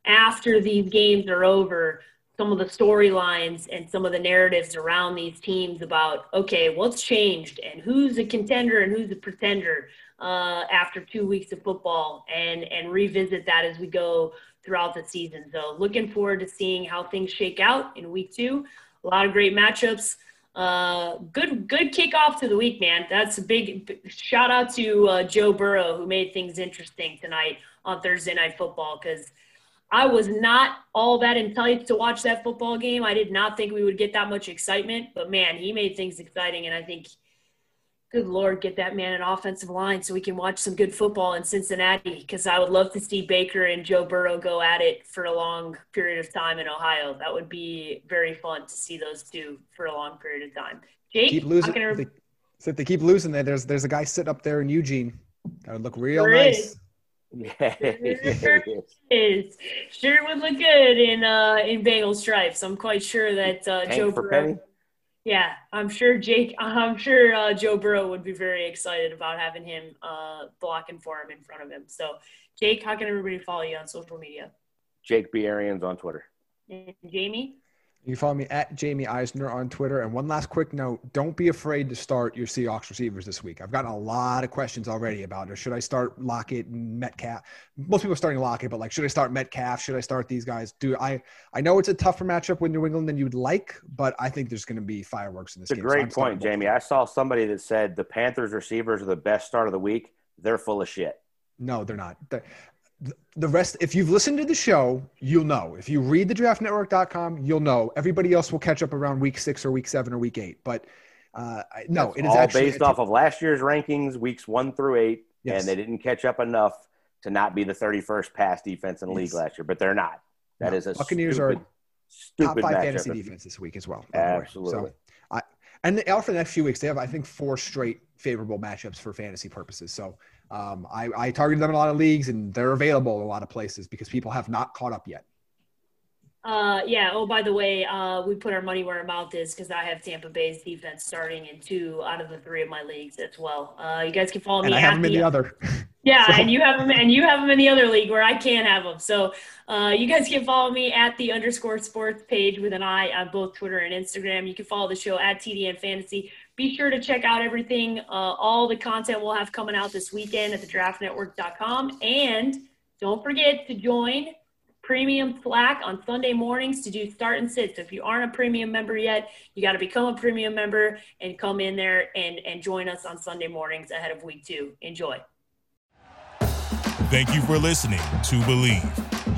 after these games are over, some of the storylines and some of the narratives around these teams about, okay, what's changed and who's a contender and who's a pretender uh, after two weeks of football and, and revisit that as we go throughout the season. So looking forward to seeing how things shake out in week two. A lot of great matchups. Uh, good good kickoff to the week, man. That's a big, big shout out to uh, Joe Burrow, who made things interesting tonight on Thursday Night Football, because I was not all that enticed to watch that football game. I did not think we would get that much excitement, but man, he made things exciting. And I think, good Lord, get that man an offensive line so we can watch some good football in Cincinnati, because I would love to see Baker and Joe Burrow go at it for a long period of time in Ohio. That would be very fun to see those two for a long period of time. Jake, keep losing. Gonna... If, they, so if they keep losing, there, there's there's a guy sitting up there in Eugene. That would look real there nice. Is. Sure is. Sure would look good in uh, in Bengal stripes. I'm quite sure that uh, Joe Burrow. Penny. Yeah, I'm sure Jake, I'm sure uh, Joe Burrow would be very excited about having him uh, blocking for him in front of him. So, Jake, how can everybody follow you on social media? Jake B. Arians on Twitter. And Jamie? You follow me at Jamie Eisner on Twitter. And one last quick note, don't be afraid to start your Seahawks receivers this week. I've gotten a lot of questions already about, or should I start Lockett and Metcalf? Most people are starting Lockett, but like, should I start Metcalf? Should I start these guys? Do I, I know it's a tougher matchup with New England than you'd like, but I think there's going to be fireworks in this game. It's a great point, Jamie. I saw somebody that said the Panthers receivers are the best start of the week. They're full of shit. No, they're not. They're, the rest, if you've listened to the show, you'll know. If you read the draft network dot com, you'll know. Everybody else will catch up around week six or week seven or week eight. But uh, no, That's it is all actually based off of last year's rankings, weeks one through eight, yes. And they didn't catch up enough to not be the thirty-first pass defense in the league yes. last year, but they're not. That no. is a Buccaneers stupid, are stupid top five fantasy of defense this week as well. Absolutely. So, I, and for the next few weeks, they have, I think, four straight favorable matchups for fantasy purposes. So um, I, I targeted them in a lot of leagues, and they're available in a lot of places because people have not caught up yet. Uh, yeah. Oh, by the way, uh, we put our money where our mouth is because I have Tampa Bay's defense starting in two out of the three of my leagues as well. Uh, you guys can follow me. And I have them in the other. Yeah, so. and you have them, and you have them in the other league where I can't have them. So uh, you guys can follow me at the underscore sports page with an I on both Twitter and Instagram. You can follow the show at T D M Fantasy. Be sure to check out everything, uh, all the content we'll have coming out this weekend at the draft network dot com. And don't forget to join Premium Slack on Sunday mornings to do start and sit. So if you aren't a premium member yet, you got to become a premium member and come in there and, and join us on Sunday mornings ahead of week two. Enjoy. Thank you for listening to Bleav.